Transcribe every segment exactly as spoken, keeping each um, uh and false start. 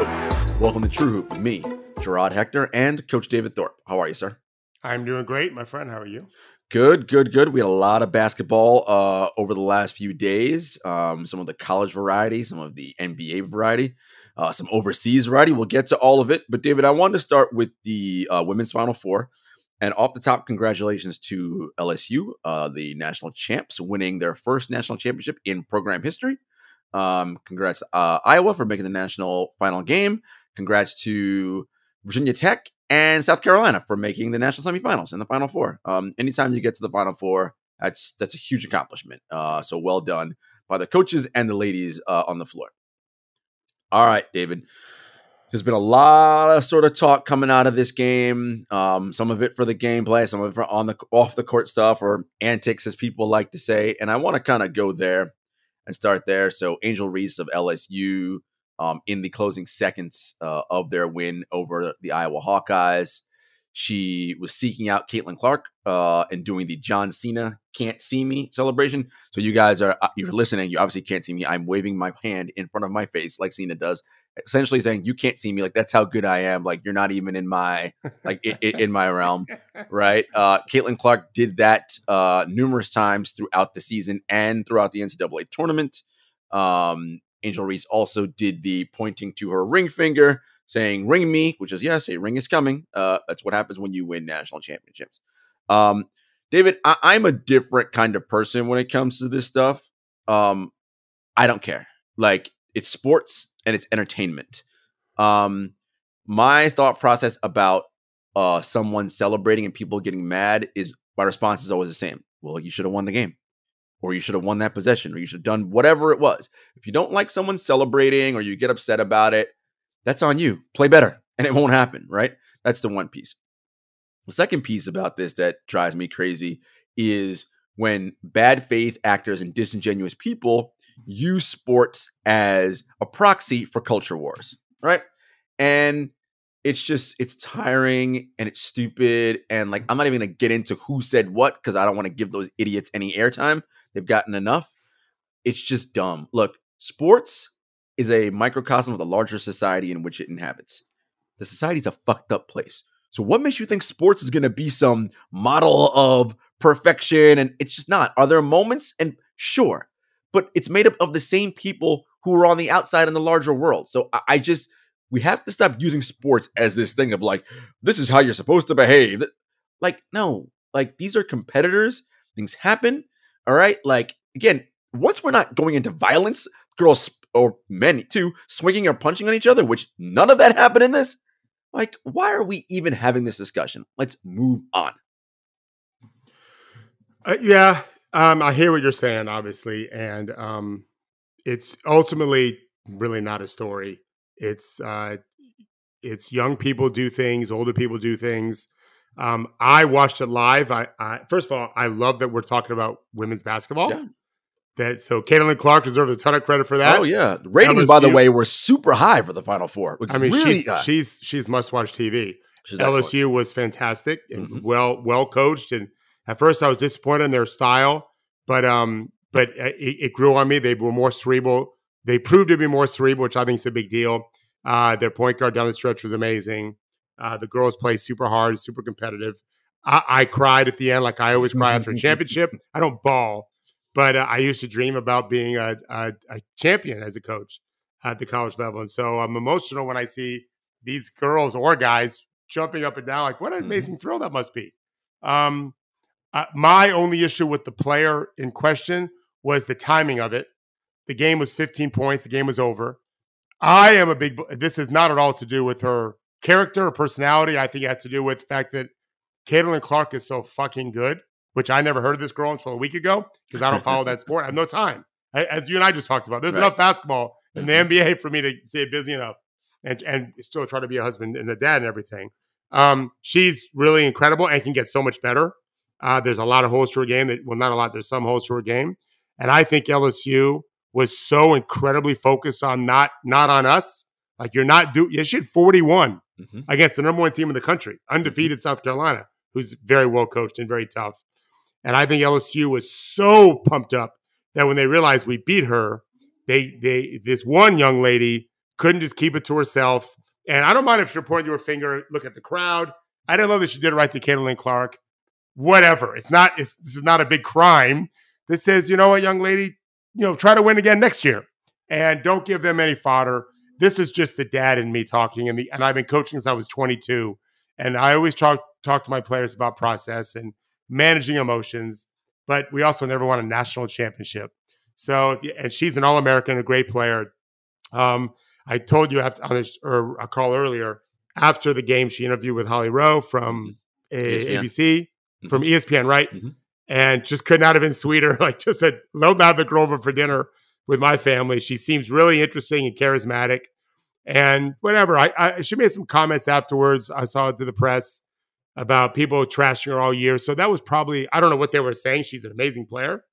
Hello, welcome to True Hoop with me, Gerard Heckner, and Coach David Thorpe. How are you, sir? I'm doing great, my friend. How are you? Good, good, good. We had a lot of basketball uh, over the last few days. Um, some of the college variety, some of the N B A variety, uh, some overseas variety. We'll get to all of it. But David, I wanted to start with the uh, women's Final Four. And off the top, congratulations to L S U, uh, the national champs, winning their first national championship in program history. Um, congrats to uh, Iowa for making the national final game. Congrats to Virginia Tech and South Carolina for making the national semifinals and the Final Four. Um, anytime you get to the Final Four, that's that's a huge accomplishment. Uh, so well done by the coaches and the ladies uh, on the floor. All right, David. There's been a lot of sort of talk coming out of this game. Um, some of it for the gameplay, some of it for on the off the court stuff, or antics, as people like to say. And I want to kind of go there and start there. So Angel Reese of L S U, um, in the closing seconds uh, of their win over the Iowa Hawkeyes, she was seeking out Caitlin Clark uh, and doing the John Cena "Can't See Me" celebration. So you guys are you're listening. You obviously can't see me. I'm waving my hand in front of my face like Cena does. Essentially saying you can't see me, like that's how good I am. Like you're not even in my like it, it, in my realm, right? Uh, Caitlin Clark did that uh, numerous times throughout the season and throughout the N C double A tournament. Um, Angel Reese also did the pointing to her ring finger, saying "ring me," which is yes, a ring is coming. Uh, that's what happens when you win national championships. Um, David, I- I'm a different kind of person when it comes to this stuff. Um, I don't care. Like it's sports. And it's entertainment. Um, my thought process about uh, someone celebrating and people getting mad is my response is always the same. Well, you should have won the game, or you should have won that possession, or you should have done whatever it was. If you don't like someone celebrating or you get upset about it, that's on you. Play better, and it won't happen, right? That's the one piece. The second piece about this that drives me crazy is when bad faith actors and disingenuous people use sports as a proxy for culture wars, right? And it's just, it's tiring and it's stupid. And like, I'm not even going to get into who said what because I don't want to give those idiots any airtime. They've gotten enough. It's just dumb. Look, sports is a microcosm of the larger society in which it inhabits. The society's a fucked up place. So what makes you think sports is going to be some model of perfection? And it's just not. Are there moments? And sure. But it's made up of the same people who are on the outside in the larger world. So I, I just, we have to stop using sports as this thing of like, this is how you're supposed to behave. Like, no, like these are competitors. Things happen. All right. Like, again, once we're not going into violence, girls or men too, swinging or punching on each other, which none of that happened in this. Like, why are we even having this discussion? Let's move on. Uh, yeah. Um, I hear what you're saying, obviously, and um, it's ultimately really not a story. It's uh, it's young people do things, older people do things. Um, I watched it live. I, I first of all, I love that we're talking about women's basketball. Yeah. That so Caitlin Clark deserves a ton of credit for that. Oh yeah, the ratings L S U, by the way, were super high for the Final Four. I mean, really she's, she's she's must watch T V. She's L S U excellent. Was fantastic and mm-hmm. well well coached and. At first, I was disappointed in their style, but um, but it, it grew on me. They were more cerebral. They proved to be more cerebral, which I think is a big deal. Uh, their point guard down the stretch was amazing. Uh, the girls played super hard, super competitive. I, I cried at the end, like I always cry after a championship. I don't bawl, but uh, I used to dream about being a, a, a champion as a coach at the college level. And so I'm emotional when I see these girls or guys jumping up and down, like what an amazing thrill that must be. Um, Uh, my only issue with the player in question was the timing of it. The game was fifteen points. The game was over. I am a big, this is not at all to do with her character or personality. I think it has to do with the fact that Caitlin Clark is so fucking good, which I never heard of this girl until a week ago because I don't follow that sport. I have no time. I, as you and I just talked about, there's right. enough basketball in the N B A for me to stay busy enough and, and still try to be a husband and a dad and everything. Um, she's really incredible and can get so much better. Uh, there's a lot of holes to her game. That, well, not a lot. There's some holes to her game. And I think L S U was so incredibly focused on not not on us. Like, you're not doing – you should forty-one mm-hmm. against the number one team in the country, undefeated South Carolina, who's very well coached and very tough. And I think L S U was so pumped up that when they realized we beat her, they they this one young lady couldn't just keep it to herself. And I don't mind if she pointed to her finger, look at the crowd. I didn't love that she did it right to Caitlin Clark. Whatever. It's not, it's, this is not a big crime. This says, you know what, young lady, you know, try to win again next year and don't give them any fodder. This is just the dad in me talking. And the, and I've been coaching since I was twenty-two. And I always talk, talk to my players about process and managing emotions, but we also never won a national championship. So, and she's an All-American, a great player. Um, I told you after on this, or a call earlier, after the game, she interviewed with Holly Rowe from A B C, from E S P N, right? Mm-hmm. And just could not have been sweeter. Like just said, low maverick over for dinner with my family. She seems really interesting and charismatic and whatever. I, I She made some comments afterwards. I saw it to the press about people trashing her all year. So that was probably, I don't know what they were saying. She's an amazing player.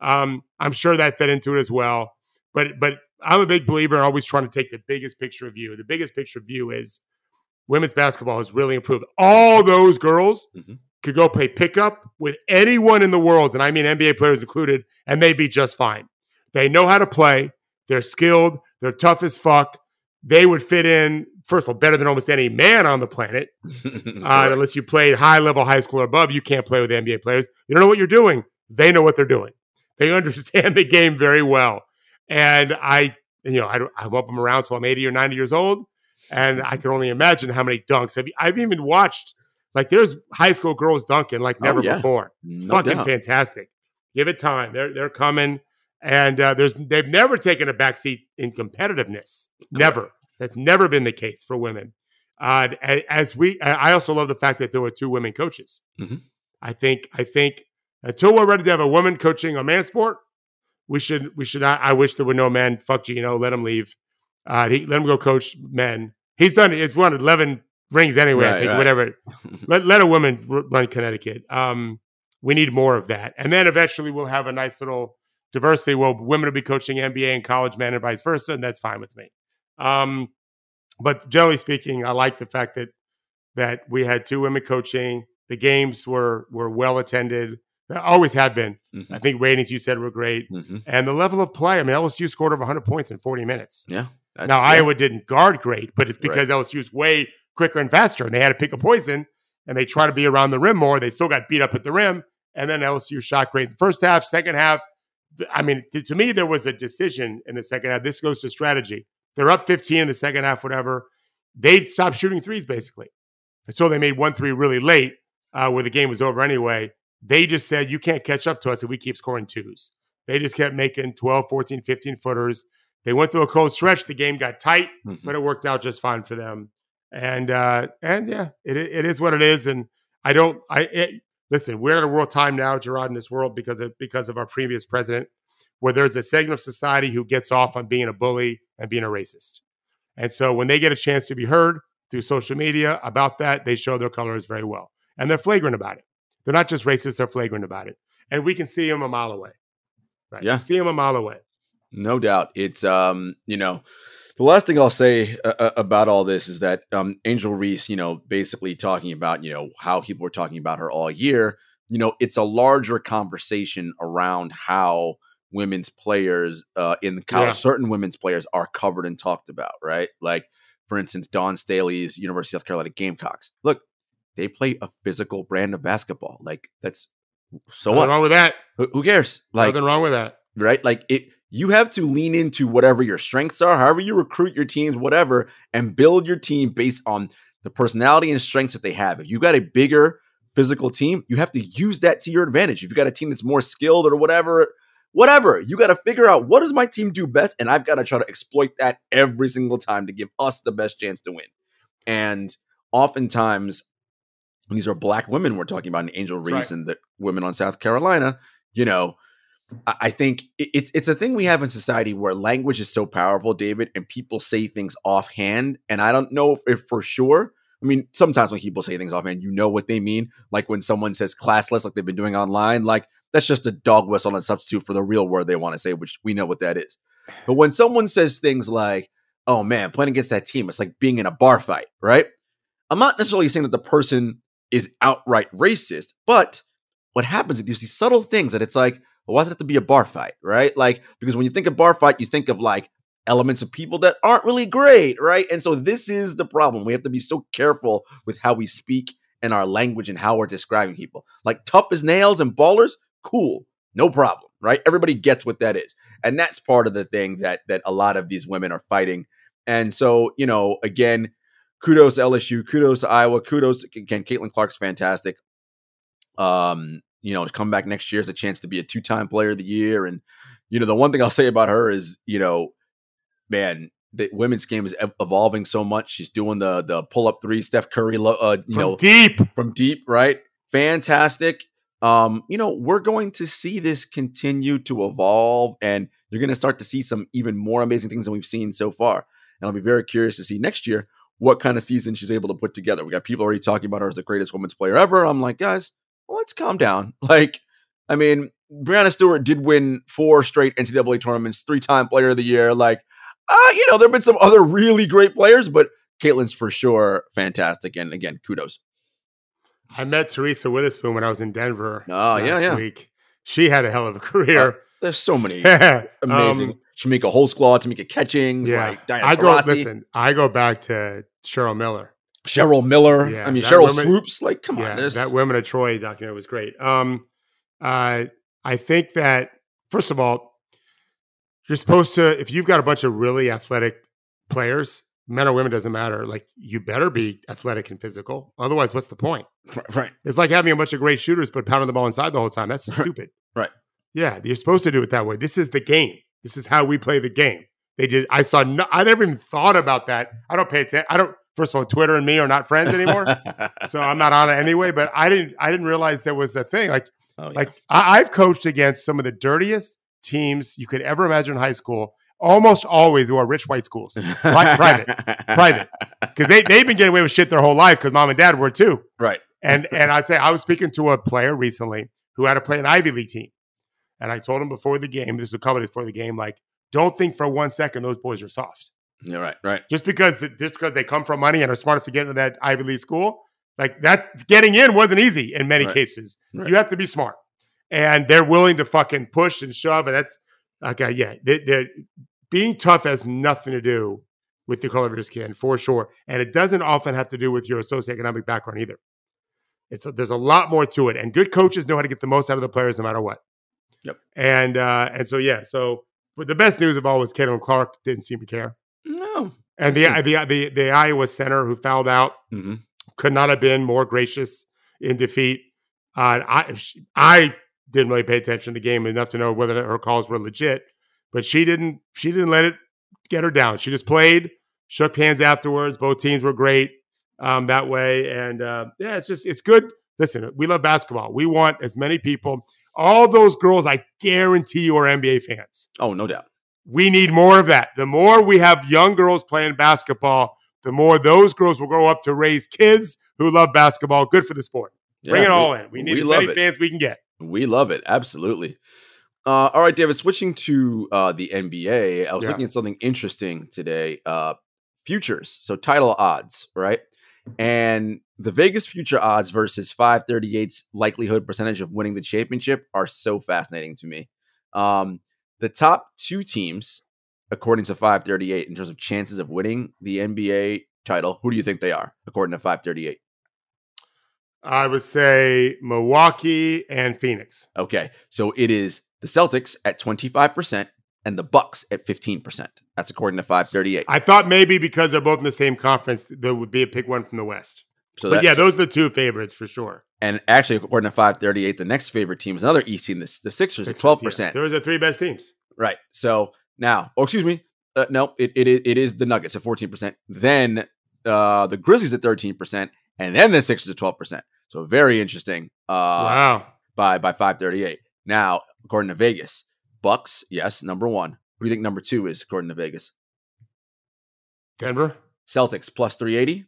Um, I'm sure that fed into it as well. But but I'm a big believer in always trying to take the biggest picture of you. The biggest picture of you is women's basketball has really improved. All those girls mm-hmm. could go play pickup with anyone in the world, and I mean N B A players included, and they'd be just fine. They know how to play. They're skilled. They're tough as fuck. They would fit in, first of all, better than almost any man on the planet. uh, unless you played high-level high school or above, you can't play with N B A players. You don't know what you're doing. They know what they're doing. They understand the game very well. And I, you know, I, I hope I'm around until I'm eighty or ninety years old. And I can only imagine how many dunks. I've, I've even watched, like, there's high school girls dunking like never oh, yeah. before. It's no fucking doubt. Fantastic. Give it time. They're they're coming. And uh, there's they've never taken a backseat in competitiveness. Correct. Never. That's never been the case for women. Uh, as we, I also love the fact that there were two women coaches. Mm-hmm. I think, I think, until we're ready to have a woman coaching a man sport, we should we should not. I wish there were no men. Fuck Gino, let him leave. Uh, he, let him go coach men. He's done. It's won eleven rings anyway. Right, I think right. whatever. let let a woman run Connecticut. Um, we need more of that. And then eventually we'll have a nice little diversity. Well, women will be coaching N B A and college men, and vice versa, and that's fine with me. Um, but generally speaking, I like the fact that that we had two women coaching. The games were were well attended. They always have been. Mm-hmm. I think ratings, you said, were great. Mm-hmm. And the level of play, I mean, L S U scored over one hundred points in forty minutes. Yeah. Now, yeah. Iowa didn't guard great, but it's because right. L S U's way quicker and faster, and they had to pick a poison, and they try to be around the rim more. They still got beat up at the rim, and then L S U shot great in the first half, second half. I mean, to, to me, there was a decision in the second half. This goes to strategy. They're up fifteen in the second half, whatever. They stopped shooting threes, basically. And so they made one three really late uh, where the game was over anyway. They just said, you can't catch up to us if we keep scoring twos. They just kept making twelve, fourteen, fifteen footers. They went through a cold stretch. The game got tight, mm-hmm. but it worked out just fine for them. And, uh, and yeah, it it is what it is. And I don't, I it, listen, we're in a world time now, Gerard, in this world because of, because of our previous president, where there's a segment of society who gets off on being a bully and being a racist. And so when they get a chance to be heard through social media about that, they show their colors very well. And they're flagrant about it. They're not just racist, they're flagrant about it. And we can see them a mile away. Right? Yeah. See them a mile away. No doubt. It's, um, you know, the last thing I'll say uh, about all this is that um, Angel Reese, you know, basically talking about, you know, how people were talking about her all year. You know, it's a larger conversation around how women's players uh, in college, yeah. certain women's players are covered and talked about, right? Like, for instance, Dawn Staley's University of South Carolina Gamecocks. Look, they play a physical brand of basketball. Like that's so nothing what? wrong with that. Who cares? Like nothing wrong with that, right? Like it. You have to lean into whatever your strengths are, however you recruit your teams, whatever, and build your team based on the personality and strengths that they have. If you got a bigger physical team, you have to use that to your advantage. If you got a team that's more skilled or whatever, whatever, you got to figure out what does my team do best, and I've got to try to exploit that every single time to give us the best chance to win. And oftentimes. These are black women we're talking about, and Angel Reese right. and the women on South Carolina. You know, I, I think it, it's it's a thing we have in society where language is so powerful, David, and people say things offhand. And I don't know if, if for sure. I mean, sometimes when people say things offhand, you know what they mean. Like when someone says classless, like they've been doing online, like that's just a dog whistle and substitute for the real word they want to say, which we know what that is. But when someone says things like, oh man, playing against that team, it's like being in a bar fight, right? I'm not necessarily saying that the person is outright racist, but what happens is there's these subtle things that it's like, well, why does it have to be a bar fight, right? Like, because when you think of bar fight, you think of like elements of people that aren't really great, right? And so this is the problem. We have to be so careful with how we speak and our language and how we're describing people. Like tough as nails and ballers, cool, no problem, right? Everybody gets what that is. And that's part of the thing that that a lot of these women are fighting. And so, you know, again, kudos to L S U, kudos to Iowa, kudos again. Caitlin Clark's fantastic. Um, you know, come back next year is a chance to be a two-time player of the year. And, you know, the one thing I'll say about her is, you know, man, the women's game is evolving so much. She's doing the the pull-up three, Steph Curry, uh, you know, deep from deep, right? Fantastic. Um, you know, we're going to see this continue to evolve, and you're going to start to see some even more amazing things than we've seen so far. And I'll be very curious to see next year what kind of season she's able to put together. We got people already talking about her as the greatest women's player ever. I'm like, guys, let's calm down. Like, I mean, Breonna Stewart did win four straight N C double A tournaments, three-time player of the year. Like, uh, you know, there have been some other really great players, but Caitlin's for sure fantastic. And again, kudos. I met Teresa Witherspoon when I was in Denver oh, last yeah, yeah. week. She had a hell of a career. Uh, there's so many amazing. Um, Shamika Holtzclaw, Tamika Catchings, yeah. like Diana Taurasi. Listen, I go back to Cheryl Miller. Cheryl Miller. Yeah, I mean, Cheryl woman, Swoops. Like, come yeah, on. This. That Women of Troy documentary was great. Um, uh, I think that, first of all, you're supposed to, if you've got a bunch of really athletic players, men or women, doesn't matter. Like, you better be athletic and physical. Otherwise, what's the point? Right. right. It's like having a bunch of great shooters, but pounding the ball inside the whole time. That's stupid. Right. Yeah. You're supposed to do it that way. This is the game. This is how we play the game. They did. I saw, no, I never even thought about that. I don't pay attention. I don't, first of all, Twitter and me are not friends anymore. So I'm not on it anyway, but I didn't, I didn't realize there was a thing. Like, oh, yeah. like I, I've coached against some of the dirtiest teams you could ever imagine in high school. Almost always who are rich white schools, Pri- private, private, because they they've been getting away with shit their whole life because mom and dad were too, right? And and I'd say I was speaking to a player recently who had to play an Ivy League team, and I told him before the game, this was a couple days before the game, like, don't think for one second those boys are soft. Yeah, right, right. Just because just because they come from money and are smart enough to get into that Ivy League school, like that's getting in wasn't easy in many right. cases. Right. You have to be smart, and they're willing to fucking push and shove, and that's okay. Yeah, they, they're. Being tough has nothing to do with the color of your skin, for sure. And it doesn't often have to do with your socioeconomic background either. It's a, there's a lot more to it. And good coaches know how to get the most out of the players no matter what. Yep. And uh, and so, yeah. So but the best news of all was Caitlin Clark didn't seem to care. No. And the the the, the Iowa center who fouled out mm-hmm. could not have been more gracious in defeat. Uh, I I didn't really pay attention to the game enough to know whether her calls were legit. But she didn't she didn't let it get her down. She just played, shook hands afterwards. Both teams were great um, that way. And, uh, yeah, it's just – it's good. Listen, we love basketball. We want as many people. All those girls, I guarantee you, are N B A fans. Oh, no doubt. We need more of that. The more we have young girls playing basketball, the more those girls will grow up to raise kids who love basketball. Good for the sport. Yeah, Bring it we, all in. We need we as many it. fans we can get. We love it. Absolutely. Uh, all right, David, switching to uh, the N B A, I was yeah. looking at something interesting today, uh, futures, so title odds, right? And the Vegas future odds versus five thirty-eight's likelihood percentage of winning the championship are so fascinating to me. Um, the top two teams, according to five thirty-eight, in terms of chances of winning the N B A title, who do you think they are, according to five thirty-eight? I would say Milwaukee and Phoenix. Okay, so it is the Celtics at twenty-five percent and the Bucks at fifteen percent. That's according to five thirty-eight. I thought maybe because they're both in the same conference, there would be a pick one from the West. So but yeah, those are the two favorites for sure. And actually, according to five thirty-eight, the next favorite team is another East team, the, the Sixers, Sixers at twelve percent. Yeah. Those are the three best teams. Right. So now, oh, excuse me. Uh, no, it, it, it is the Nuggets at fourteen percent. Then uh, the Grizzlies at thirteen percent. And then the Sixers at twelve percent. So very interesting uh, wow. by, by five thirty-eight. Now, according to Vegas, Bucks, yes, number one. Who do you think number two is, according to Vegas? Denver. Celtics, plus three eighty.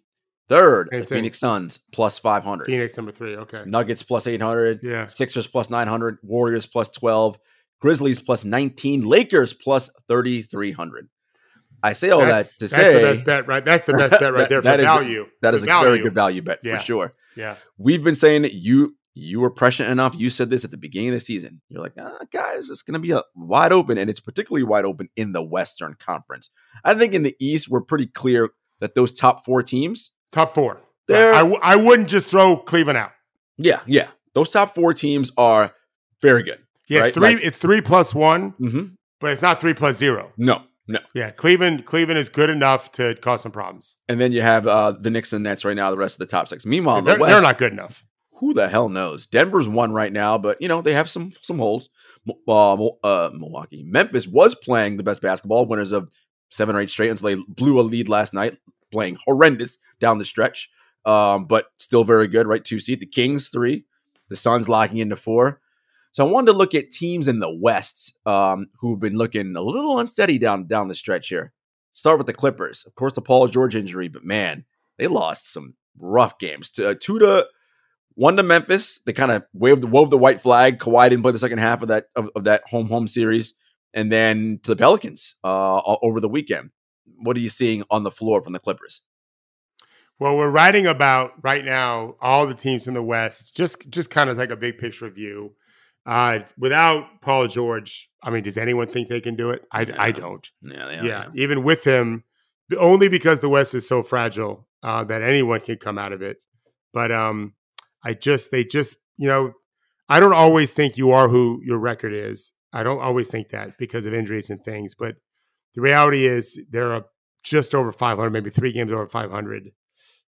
Third, the Phoenix Suns, plus five hundred. Phoenix, number three, okay. Nuggets, plus eight hundred. Yeah. Sixers, plus nine hundred. Warriors, plus twelve. Grizzlies, plus nineteen. Lakers, plus thirty-three hundred. I say all that's, that to that's say. That's the best bet, right? That's the best bet right that, there for that is, value. That is a value. very good value bet, yeah. for sure. Yeah. We've been saying that you You were prescient enough. You said this at the beginning of the season. You're like, ah, guys, it's going to be a wide open, and it's particularly wide open in the Western Conference. I think in the East, we're pretty clear that those top four teams. Top four. They're, I, w- I wouldn't just throw Cleveland out. Yeah, yeah. Those top four teams are very good. Yeah, right? three, like, it's three plus one, mm-hmm. but it's not three plus zero. No, no. Yeah, Cleveland Cleveland is good enough to cause some problems. And then you have uh, the Knicks and Nets right now, the rest of the top six. Meanwhile, in the they're, West, they're not good enough. Who the hell knows? Denver's one right now, but, you know, they have some some holds. Uh, uh, Milwaukee. Memphis was playing the best basketball, winners of seven or eight straight, until they blew a lead last night, playing horrendous down the stretch, um, but still very good, right? Two seed. The Kings, three. The Suns locking into four. So I wanted to look at teams in the West um, who've been looking a little unsteady down, down the stretch here. Start with the Clippers. Of course, the Paul George injury, but, man, they lost some rough games. To, uh, two to... One to Memphis, they kind of waved wove the white flag. Kawhi didn't play the second half of that of, of that home home series, and then to the Pelicans uh, over the weekend. What are you seeing on the floor from the Clippers? Well, we're writing about right now all the teams in the West. Just just kind of like a big picture view. Uh, without Paul George, I mean, does anyone think they can do it? I, yeah. I don't. Yeah, they are, yeah. yeah, even with him, only because the West is so fragile uh, that anyone can come out of it. But um. I just, they just, you know, I don't always think you are who your record is. I don't always think that because of injuries and things. But the reality is they're just over five hundred, maybe three games over five hundred.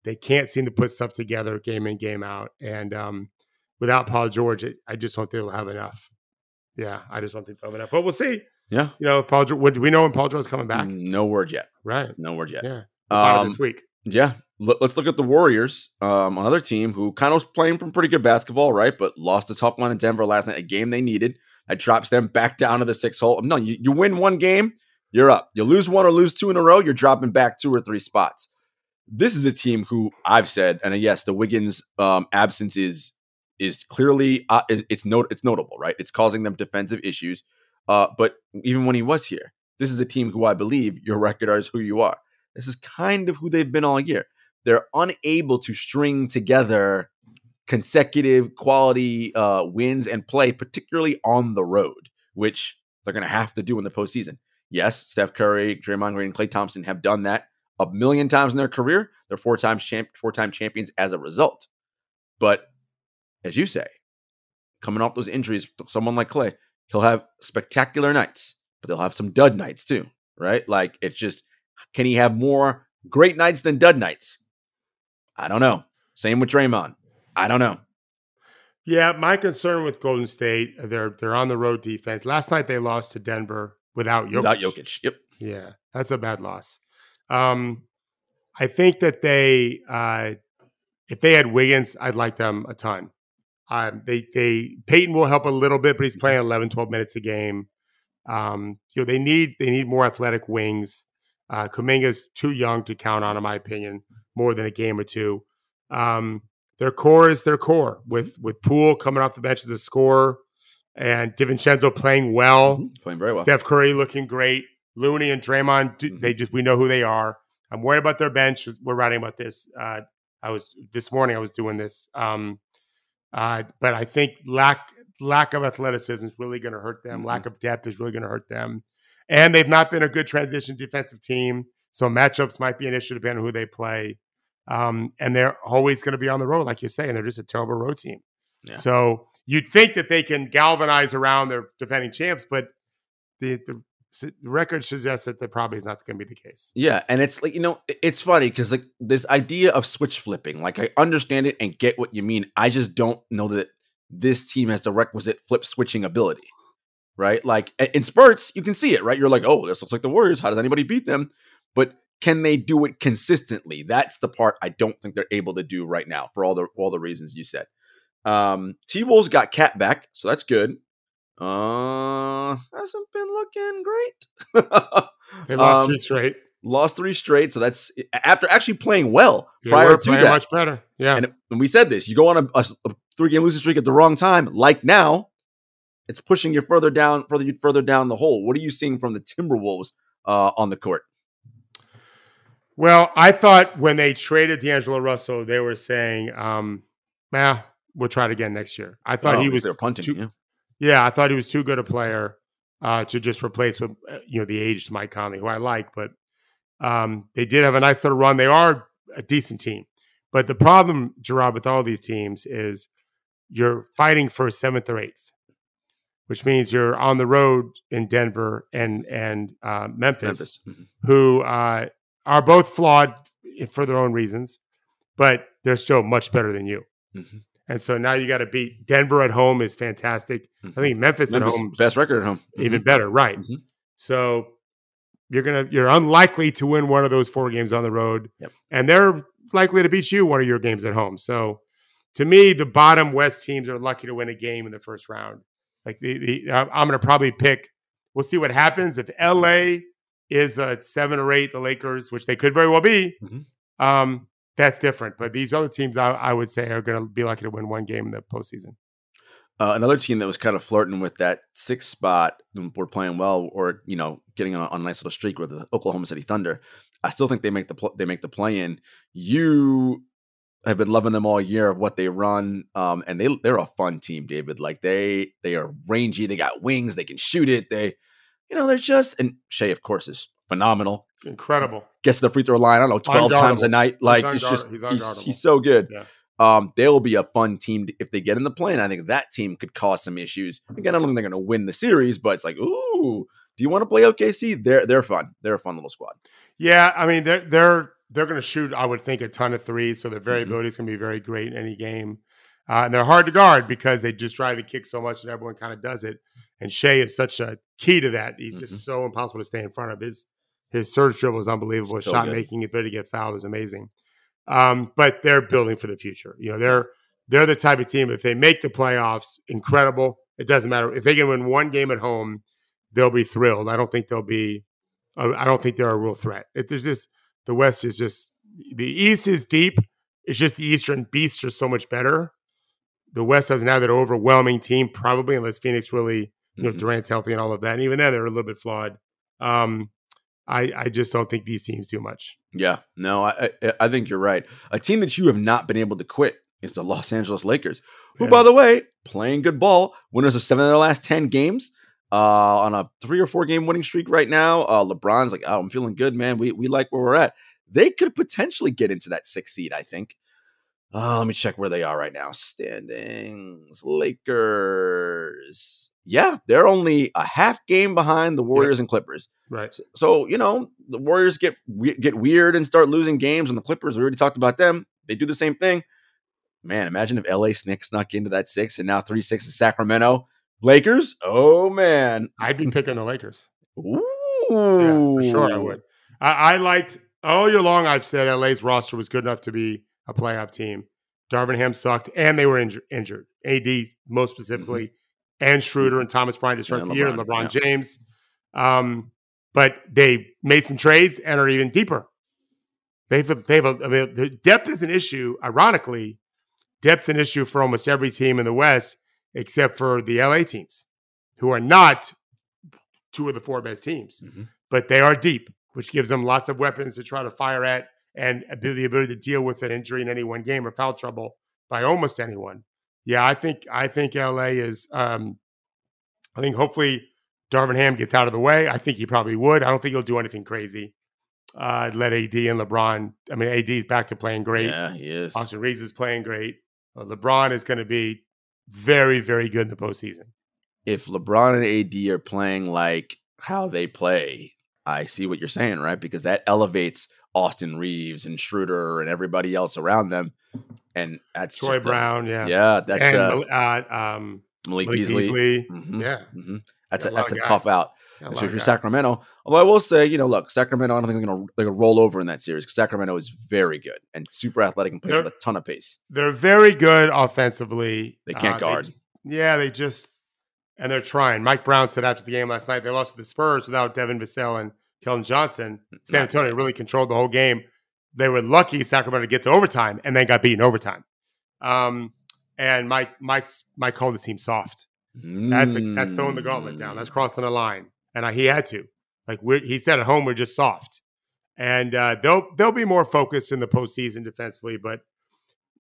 They can't seem to put stuff together game in, game out. And um, without Paul George, it, I just don't think they'll have enough. Yeah, I just don't think they'll have enough. But we'll see. Yeah. You know, Paul, do we know when Paul George's coming back? No word yet. Right. No word yet. Yeah. Um, this week. Yeah. Let's look at the Warriors, um, another team who kind of was playing from pretty good basketball, right? But lost a tough one in Denver last night, a game they needed. That drops them back down to the sixth hole. No, you, you win one game, you're up. You lose one or lose two in a row, you're dropping back two or three spots. This is a team who I've said, and yes, the Wiggins um, absence is is clearly uh, it's not it's notable, right? It's causing them defensive issues. Uh, but even when he was here, this is a team who I believe your record is who you are. This is kind of who they've been all year. They're unable to string together consecutive quality uh, wins and play, particularly on the road, which they're going to have to do in the postseason. Yes, Steph Curry, Draymond Green, and Klay Thompson have done that a million times in their career. They're four times champ- four-time champions as a result. But as you say, coming off those injuries, someone like Klay, he'll have spectacular nights, but they'll have some dud nights too, right? Like, it's just, can he have more great nights than dud nights? I don't know. Same with Draymond. I don't know. Yeah, my concern with Golden State, they're they're on the road defense. Last night they lost to Denver without Jokic. Without Jokic, yep. Yeah, that's a bad loss. Um, I think that they, uh, if they had Wiggins, I'd like them a ton. Um, they they Peyton will help a little bit, but he's playing eleven, twelve minutes a game. Um, you know, they need they need more athletic wings. Uh, Kuminga's too young to count on, in my opinion, more than a game or two. Um, their core is their core, with with Poole coming off the bench as a scorer and DiVincenzo playing well. Mm-hmm. Playing very well. Steph Curry looking great. Looney and Draymond, mm-hmm. they just we know who they are. I'm worried about their bench. We're writing about this. Uh, I was this morning I was doing this. Um, uh, but I think lack lack of athleticism is really going to hurt them. Mm-hmm. Lack of depth is really going to hurt them. And they've not been a good transition defensive team. So matchups might be an issue depending on who they play. Um, and they're always going to be on the road, like you say, and they're just a terrible road team. Yeah. So you'd think that they can galvanize around their defending champs, but the, the, the record suggests that that probably is not going to be the case. Yeah, and it's like, you know, it's funny because like this idea of switch flipping, like I understand it and get what you mean. I just don't know that this team has the requisite flip switching ability. Right? Like in spurts, you can see it, right? You're like, oh, this looks like the Warriors. How does anybody beat them? But can they do it consistently? That's the part I don't think they're able to do right now for all the all the reasons you said. Um, T-Wolves got Cat back, so that's good. Uh, hasn't been looking great. They lost um, three straight. Lost three straight, so that's after actually playing well they prior were to playing that. Much better, yeah. And, and we said this: you go on a, a, a three-game losing streak at the wrong time, like now. It's pushing you further down, further you further down the hole. What are you seeing from the Timberwolves uh, on the court? Well, I thought when they traded D'Angelo Russell, they were saying, um, "Nah, we'll try it again next year. I thought oh, he was punting. Too, yeah. yeah, I thought he was too good a player uh, to just replace with you know the aged Mike Conley, who I like. But um, they did have a nice little run. They are a decent team, but the problem, Gerard, with all these teams is you're fighting for seventh or eighth, which means you're on the road in Denver and and uh, Memphis, Memphis. Mm-hmm. who uh, are both flawed for their own reasons, but they're still much better than you. Mm-hmm. And so now you got to beat Denver at home is fantastic. Mm-hmm. I think Memphis, Memphis at home, best record at home, mm-hmm. even better, right? Mm-hmm. So you're gonna you're unlikely to win one of those four games on the road, yep. and they're likely to beat you one of your games at home. So to me, the bottom West teams are lucky to win a game in the first round. Like the, the uh, I'm going to probably pick. We'll see what happens if L A is a seven or eight, the Lakers, which they could very well be. Mm-hmm. Um, that's different. But these other teams, I, I would say, are going to be lucky to win one game in the postseason. Uh, another team that was kind of flirting with that sixth spot, we're playing well, or you know, getting on, on a nice little streak with the Oklahoma City Thunder. I still think they make the pl- they make the play in. You. I've been loving them all year of what they run. Um, and they, they're a fun team, David. Like they, they are rangy. They got wings. They can shoot it. They, you know, they're just, and Shea, of course, is phenomenal. Incredible. Gets to the free throw line, I don't know, twelve times a night. Like he's it's just, he's, he's, he's so good. Yeah. Um, they'll be a fun team to, if they get in the play. And I think that team could cause some issues. Again, I don't think they're going to win the series, but it's like, ooh, do you want to play O K C? They're, they're fun. They're a fun little squad. Yeah. I mean, they're, they're, They're going to shoot, I would think, a ton of threes, so their variability is going to be very great in any game. Uh, and they're hard to guard because they just drive the kick so much and everyone kind of does it. And Shea is such a key to that. He's mm-hmm. just so impossible to stay in front of. His his surge dribble is unbelievable. His shot good. making, it better to get fouled is amazing. Um, but they're building for the future. You know, they're they're the type of team, if they make the playoffs, incredible. It doesn't matter. If they can win one game at home, they'll be thrilled. I don't think they'll be – I don't think they're a real threat. If there's this – The West is just – the East is deep. It's just the Eastern Beasts are so much better. The West doesn't have that overwhelming team probably unless Phoenix really – you know, mm-hmm. Durant's healthy and all of that. And even then, they're a little bit flawed. Um, I, I just don't think these teams do much. Yeah. No, I, I I think you're right. A team that you have not been able to quit is the Los Angeles Lakers, who, yeah. by the way, playing good ball, winners of seven of their last ten games. Uh, on a three or four game winning streak right now. Uh, LeBron's like, oh, I'm feeling good, man. We we like where we're at. They could potentially get into that sixth seed, I think. Uh, let me check where they are right now. Standings, Lakers. Yeah, they're only a half game behind the Warriors yeah. and Clippers. Right. So, so, you know, the Warriors get get weird and start losing games, and the Clippers, we already talked about them. They do the same thing. Man, imagine if L A snuck into that six, and now three six is Sacramento. Lakers? Oh, man. I'd be picking the Lakers. Ooh. Yeah, for sure I would. I, I liked all year long I've said L A's roster was good enough to be a playoff team. Darvin Ham sucked, and they were inju- injured. A D, most specifically, mm-hmm. and Schroeder and Thomas Bryant to start the year, and LeBron yeah. James. Um, but they made some trades and are even deeper. They've, they've, I mean, the depth is an issue, ironically. Depth is an issue for almost every team in the West, except for the L A teams, who are not two of the four best teams. Mm-hmm. But they are deep, which gives them lots of weapons to try to fire at and the ability to deal with an injury in any one game or foul trouble by almost anyone. Yeah, I think I think L A is um, – I think hopefully Darvin Ham gets out of the way. I think he probably would. I don't think he'll do anything crazy. Uh, let A D and LeBron – I mean, A D is back to playing great. Yeah, he is. Austin Reeves is playing great. Uh, LeBron is going to be – very, very good in the postseason. If LeBron and A D are playing like how they play, I see what you're saying, right? Because that elevates Austin Reeves and Schroeder and everybody else around them. And that's Troy just Brown, a, yeah, yeah, that's and, uh, uh, um, Malik, Malik Beasley, Beasley. Mm-hmm. yeah, mm-hmm. that's a, a that's a guys. tough out. So if you're guys. Sacramento, although I will say, you know, look, Sacramento, I don't think they're going to like roll over in that series because Sacramento is very good and super athletic and plays they're, with a ton of pace. They're very good offensively. They can't uh, guard. They, yeah, they just and they're trying. Mike Brown said after the game last night they lost to the Spurs without Devin Vassell and Keldon Johnson. San Antonio really controlled the whole game. They were lucky Sacramento to get to overtime and then got beaten overtime. Um, and Mike Mike's Mike called the team soft. That's a, that's throwing the gauntlet down. That's crossing the line. And I, he had to, like we're, he said at home, we're just soft, and uh, they'll they'll be more focused in the postseason defensively. But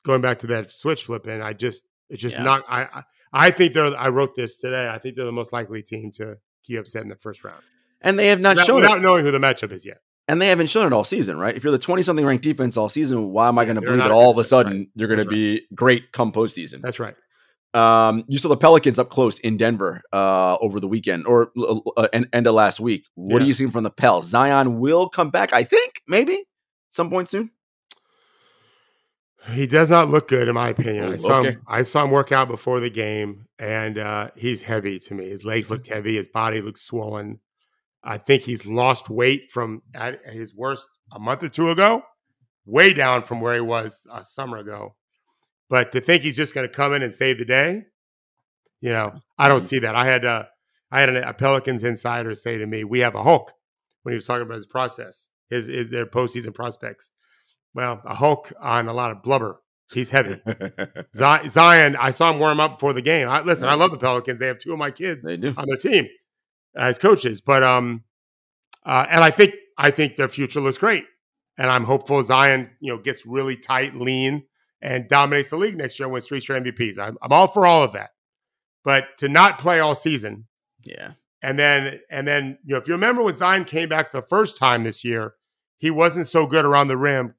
going back to that switch flipping, I just It's just yeah. not. I, I I think they're. I wrote this today. I think they're the most likely team to get upset in the first round. And they have not without, shown without it. knowing who the matchup is yet. And they haven't shown it all season, right? If you're the twenty-something ranked defense all season, why am I going to believe that all of a sudden right. you're going to be right. great come postseason? That's right. Um, you saw the Pelicans up close in Denver uh, over the weekend or uh, end of last week. What yeah. are you seeing from the Pel? Zion will come back, I think, maybe some point soon. He does not look good, in my opinion. I saw, okay. him, I saw him work out before the game, and uh, he's heavy to me. His legs looked heavy. His body looked swollen. I think he's lost weight from at his worst a month or two ago, way down from where he was a summer ago. But to think he's just going to come in and save the day, you know, I don't see that. I had a, I had a Pelicans insider say to me, "We have a Hulk," when he was talking about his process, his, his their postseason prospects. Well, a Hulk on a lot of blubber. He's heavy. Zion, I saw him warm up before the game. I, listen, I love the Pelicans. They have two of my kids on their team as coaches. But um, uh, and I think I think their future looks great, and I'm hopeful Zion, you know, gets really tight, lean, and dominates the league next year and wins three straight M V Ps. I'm, I'm all for all of that, but to not play all season, yeah. And then and then you know, if you remember when Zion came back the first time this year, he wasn't so good around the rim,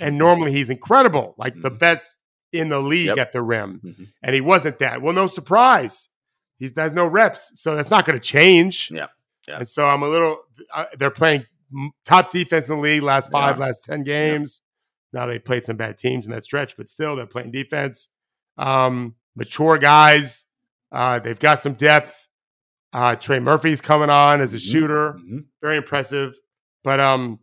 and normally he's incredible, like mm-hmm. the best in the league yep. at the rim, mm-hmm. and he wasn't that. Well, no surprise. He has no reps, so that's not going to change. Yeah, yeah. And so I'm a little uh, – they're playing top defense in the league last five, yeah. last ten games. Yeah. Now they played some bad teams in that stretch, but still they're playing defense. Um, mature guys. Uh, they've got some depth. Uh, Trey Murphy's coming on as a mm-hmm. shooter. Mm-hmm. Very impressive. But um,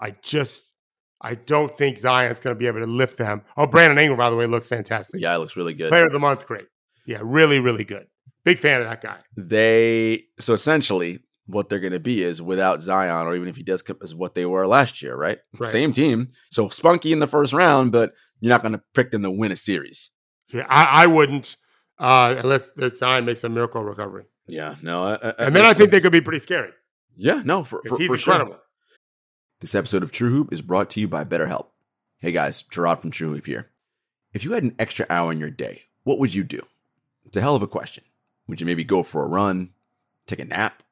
I just – I don't think Zion's going to be able to lift them. Oh, Brandon Ingram, by the way, looks fantastic. Yeah, he looks really good. Player of the month, great. Yeah, really, really good. Big fan of that guy. They so essentially what they're going to be is without Zion, or even if he does, is what they were last year, right? right? Same team. So spunky in the first round, but you're not going to pick them to win a series. Yeah, I, I wouldn't uh, unless Zion makes a miracle recovery. Yeah, no. I, I, and then I, I think they could be pretty scary. Yeah, no, for, for he's for incredible. Sure. This episode of True Hoop is brought to you by BetterHelp. Hey guys, Gerard from True Hoop here. If you had an extra hour in your day, what would you do? It's a hell of a question. Would you maybe go for a run, take a nap,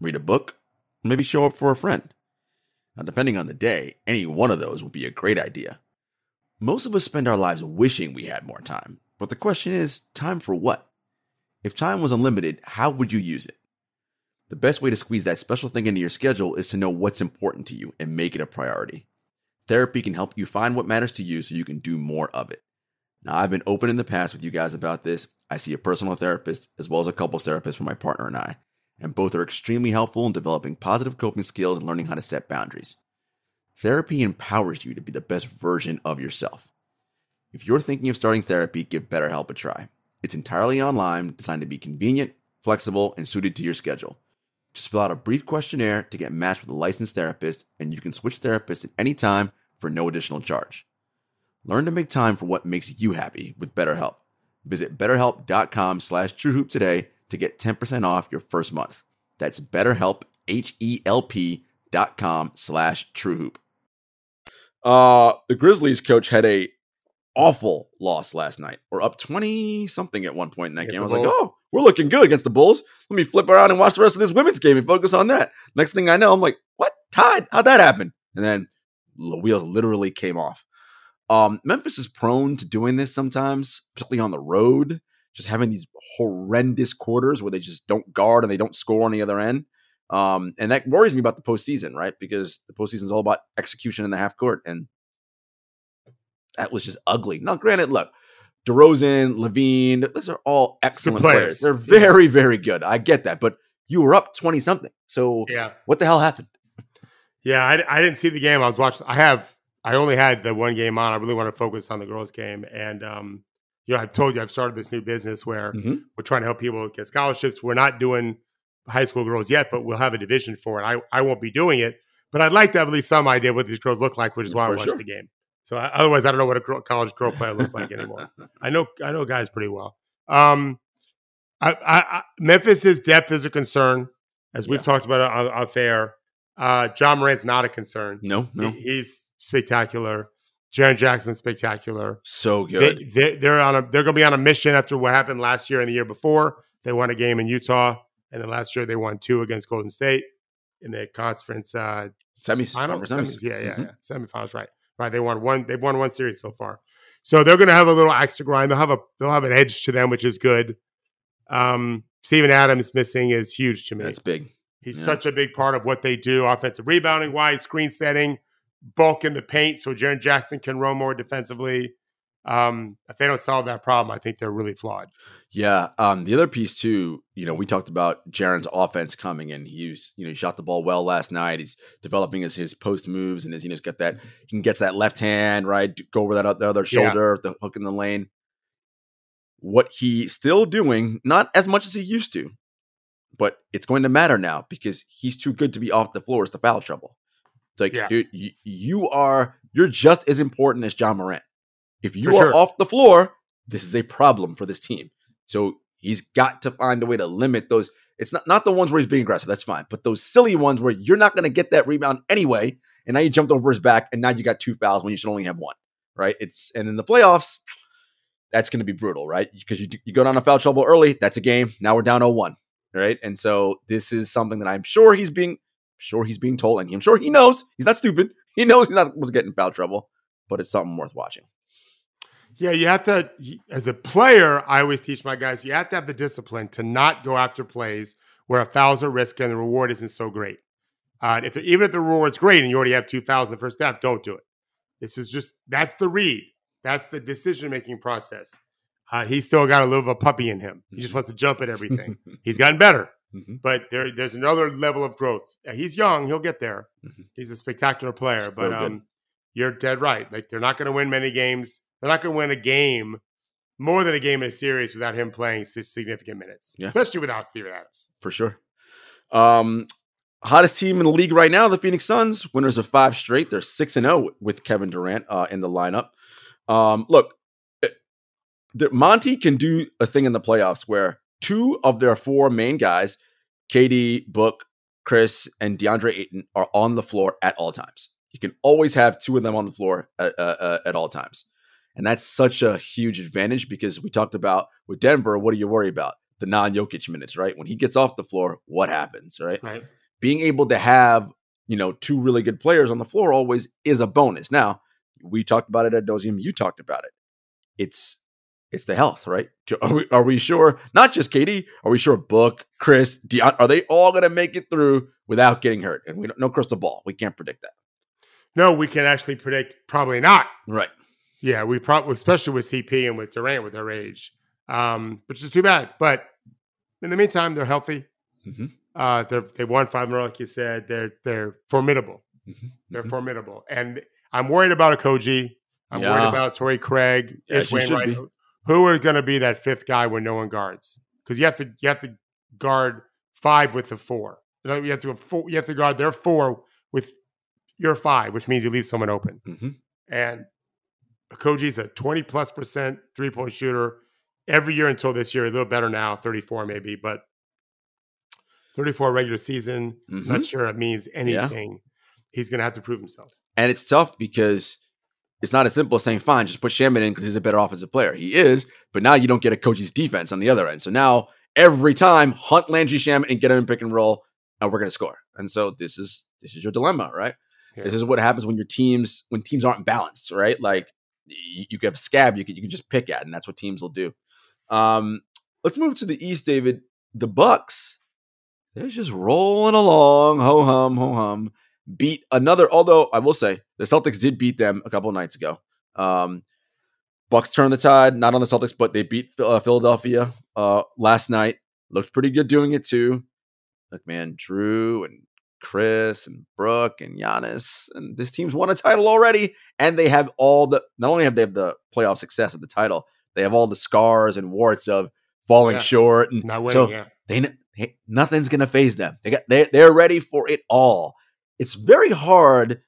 read a book, maybe show up for a friend? Now, depending on the day, any one of those would be a great idea. Most of us spend our lives wishing we had more time, but the question is, time for what? If time was unlimited, how would you use it? The best way to squeeze that special thing into your schedule is to know what's important to you and make it a priority. Therapy can help you find what matters to you so you can do more of it. Now, I've been open in the past with you guys about this. I see a personal therapist as well as a couples therapist for my partner and I, and both are extremely helpful in developing positive coping skills and learning how to set boundaries. Therapy empowers you to be the best version of yourself. If you're thinking of starting therapy, give BetterHelp a try. It's entirely online, designed to be convenient, flexible, and suited to your schedule. Just fill out a brief questionnaire to get matched with a licensed therapist, and you can switch therapists at any time for no additional charge. Learn to make time for what makes you happy with BetterHelp. Visit betterhelp.com slash truehoop today to get ten percent off your first month. That's betterhelp, H E L P dot com slash truehoop. Uh, the Grizzlies coach had a awful loss last night. We're up twenty-something at one point in that against game. I was Bulls. like, oh, we're looking good against the Bulls. Let me flip around and watch the rest of this women's game and focus on that. Next thing I know, I'm like, what? Tied? How'd that happen? And then the wheels literally came off. Um, Memphis is prone to doing this sometimes, particularly on the road, just having these horrendous quarters where they just don't guard and they don't score on the other end. Um, and that worries me about the postseason, right? Because the postseason is all about execution in the half court. And that was just ugly. Now, granted, look, DeRozan, Levine, those are all excellent players. players. They're very, very good. I get that. But you were up twenty something. So yeah. What the hell happened? Yeah, I, I didn't see the game. I was watching. I have. I only had the one game on. I really want to focus on the girls' game. And, um, you know, I've told you I've started this new business where mm-hmm. we're trying to help people get scholarships. We're not doing high school girls yet, but we'll have a division for it. I, I won't be doing it, but I'd like to have at least some idea what these girls look like, which is why for I watched sure. the game. So I, otherwise, I don't know what a girl, college girl player looks like anymore. I know I know guys pretty well. Um, I, I, I, Memphis's depth is a concern, as yeah. we've talked about on, on fair. Uh, John Morant's not a concern. No, no. He, he's... spectacular. Jaren Jackson's spectacular. So good. They, they, they're on a. They're going to be on a mission after what happened last year and the year before. They won a game in Utah, and then last year they won two against Golden State in the conference uh, semifinals. Semis. Yeah, yeah, mm-hmm. yeah, semifinals. Right, right. They won one. They've won one series so far, so they're going to have a little axe to grind. They'll have a. They'll have an edge to them, which is good. Um, Steven Adams missing is huge to me. That's big. He's yeah. such a big part of what they do, offensive rebounding wise, screen setting, bulk in the paint, so Jaren Jackson can roam more defensively. Um, if they don't solve that problem, I think they're really flawed. Yeah. Um, the other piece too, you know, we talked about Jaren's offense coming in. He was, you know, he shot the ball well last night. He's developing his, his post moves and his, you know, he's got that, he can get to that left hand, right? Go over that other shoulder, yeah. the hook in the lane. What he's still doing, not as much as he used to, but it's going to matter now because he's too good to be off the floor. It's the foul trouble. It's like, yeah. dude, you, you are, you're just as important as Ja Morant. If you for are sure. off the floor, this is a problem for this team. So he's got to find a way to limit those. It's not, not the ones where he's being aggressive. That's fine. But those silly ones where you're not going to get that rebound anyway. And now you jumped over his back and now you got two fouls when you should only have one, right? It's, and in the playoffs, that's going to be brutal, right? Because you, you go down to foul trouble early. That's a game. Now we're down oh one. Right. And so this is something that I'm sure he's being sure he's being told. And I'm sure he knows he's not stupid. He knows he's not going to get in foul trouble, but it's something worth watching. Yeah. You have to, as a player, I always teach my guys, you have to have the discipline to not go after plays where a foul's a risk and the reward isn't so great. Uh, if even if the reward's great and you already have two fouls in the first half, don't do it. This is just, that's the read. That's the decision-making process. Uh, he's still got a little bit of a puppy in him. He just wants to jump at everything. He's gotten better, mm-hmm. but there, there's another level of growth. He's young. He'll get there. Mm-hmm. He's a spectacular player, so but um, you're dead right. Like they're not going to win many games. They're not going to win a game, more than a game in a series without him playing significant minutes, yeah. especially without Steven Adams. For sure. Um, hottest team in the league right now, the Phoenix Suns, winners of five straight. They're six and oh with Kevin Durant uh, in the lineup. Um, look. Monty can do a thing in the playoffs where two of their four main guys, K D, Book, Chris, and DeAndre Ayton, are on the floor at all times. You can always have two of them on the floor at, uh, at all times. And that's such a huge advantage because we talked about with Denver, what do you worry about? The non-Jokic minutes, right? When he gets off the floor, what happens, right? right? Being able to have, you know, two really good players on the floor always is a bonus. Now, we talked about it at Dozium. You talked about it. It's It's the health, right? Are we, are we sure? Not just K D. Are we sure Book, Chris, Dion, are they all going to make it through without getting hurt? And we don't know crystal ball. We can't predict that. No, we can actually predict probably not. Right. Yeah, we probably, especially with C P and with Durant with their age, um, which is too bad. But in the meantime, they're healthy. Mm-hmm. Uh, they're, they won five in a row, like you said. They're they're formidable. Mm-hmm. They're mm-hmm. formidable. And I'm worried about Okoji. I'm yeah. worried about Torrey Craig. Yeah, Ish Wainwright. Who are going to be that fifth guy when no one guards? Because you have to you have to guard five with the four. You have to you have to guard their four with your five, which means you leave someone open. Mm-hmm. And Okoji's a twenty plus percent three point shooter every year until this year. A little better now, thirty-four maybe, but thirty-four regular season. Mm-hmm. Not sure it means anything. Yeah. He's going to have to prove himself, and it's tough because it's not as simple as saying, fine, just put Shaman in because he's a better offensive player. He is, but now you don't get a coach's defense on the other end. So now every time hunt Landry Shaman and get him in pick and roll, and we're going to score. And so this is this is your dilemma, right? Yeah. This is what happens when your teams when teams aren't balanced, right? Like you, you have a scab you can you can just pick at, and that's what teams will do. Um, let's move to the East, David. The Bucks, they're just rolling along, ho hum, ho hum. Beat another, although I will say the Celtics did beat them a couple of nights ago. Um, Bucks turned the tide, not on the Celtics, but they beat uh, Philadelphia uh, last night. Looked pretty good doing it too. Like, man, Drew and Chris and Brooke and Giannis, and this team's won a title already. And they have all the, not only have they have the playoff success of the title, they have all the scars and warts of falling yeah. short. And not winning, so yeah. they, nothing's going to faze them. They got, they, they're ready for it all. It's very hard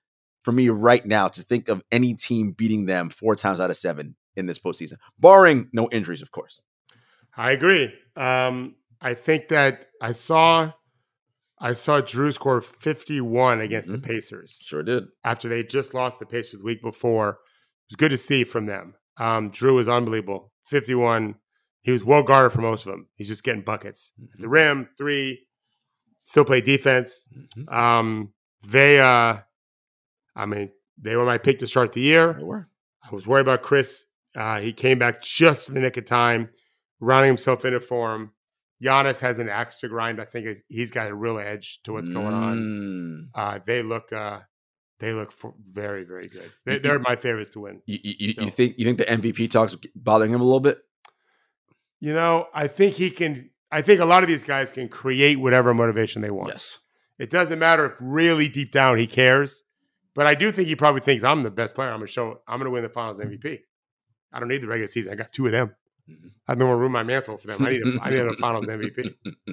for me right now to think of any team beating them four times out of seven in this postseason, barring no injuries, of course. I agree. Um, I think that I saw I saw Drew score fifty-one against mm-hmm. the Pacers. Sure did. After they just lost the Pacers the week before. was good to see from them. Um, Drew was unbelievable. fifty-one. He was well guarded for most of them. He's just getting buckets. Mm-hmm. The rim, three, still play defense. Mm-hmm. Um, they, uh, I mean, they were my pick to start the year. They were. I was worried about Chris. Uh, he came back just in the nick of time, rounding himself into form. Giannis has an axe to grind. I think he's got a real edge to what's going on. Mm. Uh, they look, uh, they look for very, very good. They, they're my favorites to win. You, you, so. you think you think the M V P talk's bothering him a little bit? You know, I think he can. I think a lot of these guys can create whatever motivation they want. Yes, it doesn't matter if really deep down he cares. But I do think he probably thinks I'm the best player. I'm gonna show. I'm gonna win the Finals M V P. I don't need the regular season. I got two of them. I've been ruining my mantle for them. I need a, I need a Finals M V P,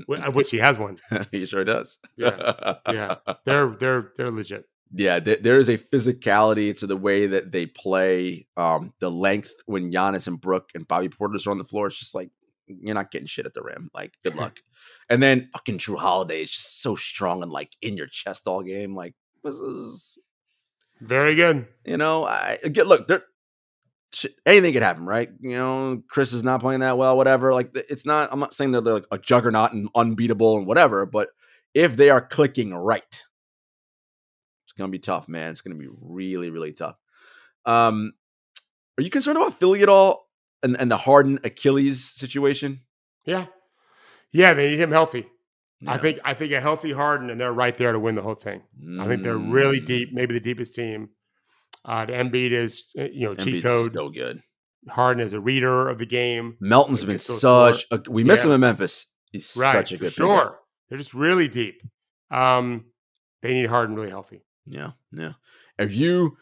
of which he has one. He sure does. Yeah, yeah. They're they're they're legit. Yeah, th- there is a physicality to the way that they play. Um, the length when Giannis and Brooke and Bobby Portis are on the floor, it's just like you're not getting shit at the rim. Like, good luck. And then fucking Drew Holiday is just so strong and like in your chest all game. Like, this is very good. You know, I get look they're. Shit, anything could happen, right? You know, Chris is not playing that well, whatever. Like, it's not, I'm not saying that they're like a juggernaut and unbeatable and whatever, but if they are clicking right, it's going to be tough, man. It's going to be really, really tough. Um, are you concerned about Philly at all and, and the Harden Achilles situation? Yeah. Yeah, they need him healthy. Yeah. I think, I think a healthy Harden and they're right there to win the whole thing. Mm. I think they're really deep, maybe the deepest team. Uh, Embiid is, you know, Embiid's cheat code. So good. Harden is a reader of the game. Melton's been such a, we miss yeah. him in Memphis. He's right, such a good sure. player. They're just really deep. Um, they need Harden really healthy. Yeah, yeah. Have you?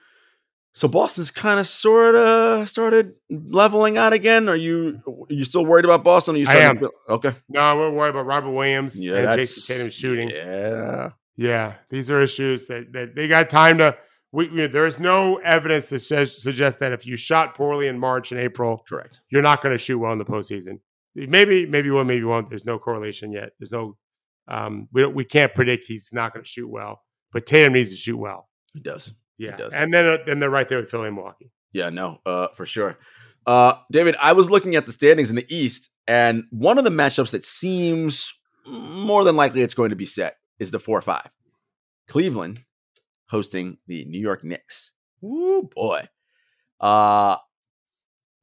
So Boston's kind of sort of started leveling out again. Are you? Are you still worried about Boston? Are you I am. Feel, okay. No, we're worried about Robert Williams yeah, and Jason Tatum shooting. Yeah, yeah. These are issues that that they got time to. We, we, there's no evidence that says, suggests that if you shot poorly in March and April, correct, you're not going to shoot well in the postseason. Maybe, maybe will, maybe won't. There's no correlation yet. There's no, um, we don't, we can't predict he's not going to shoot well. But Tatum needs to shoot well. He does. Yeah, he does. And then uh, then they're right there with Philly and Milwaukee. Yeah, no, uh, for sure. Uh, David, I was looking at the standings in the East, and one of the matchups that seems more than likely it's going to be set is the four or five, Cleveland hosting the New York Knicks. Ooh, boy. Uh,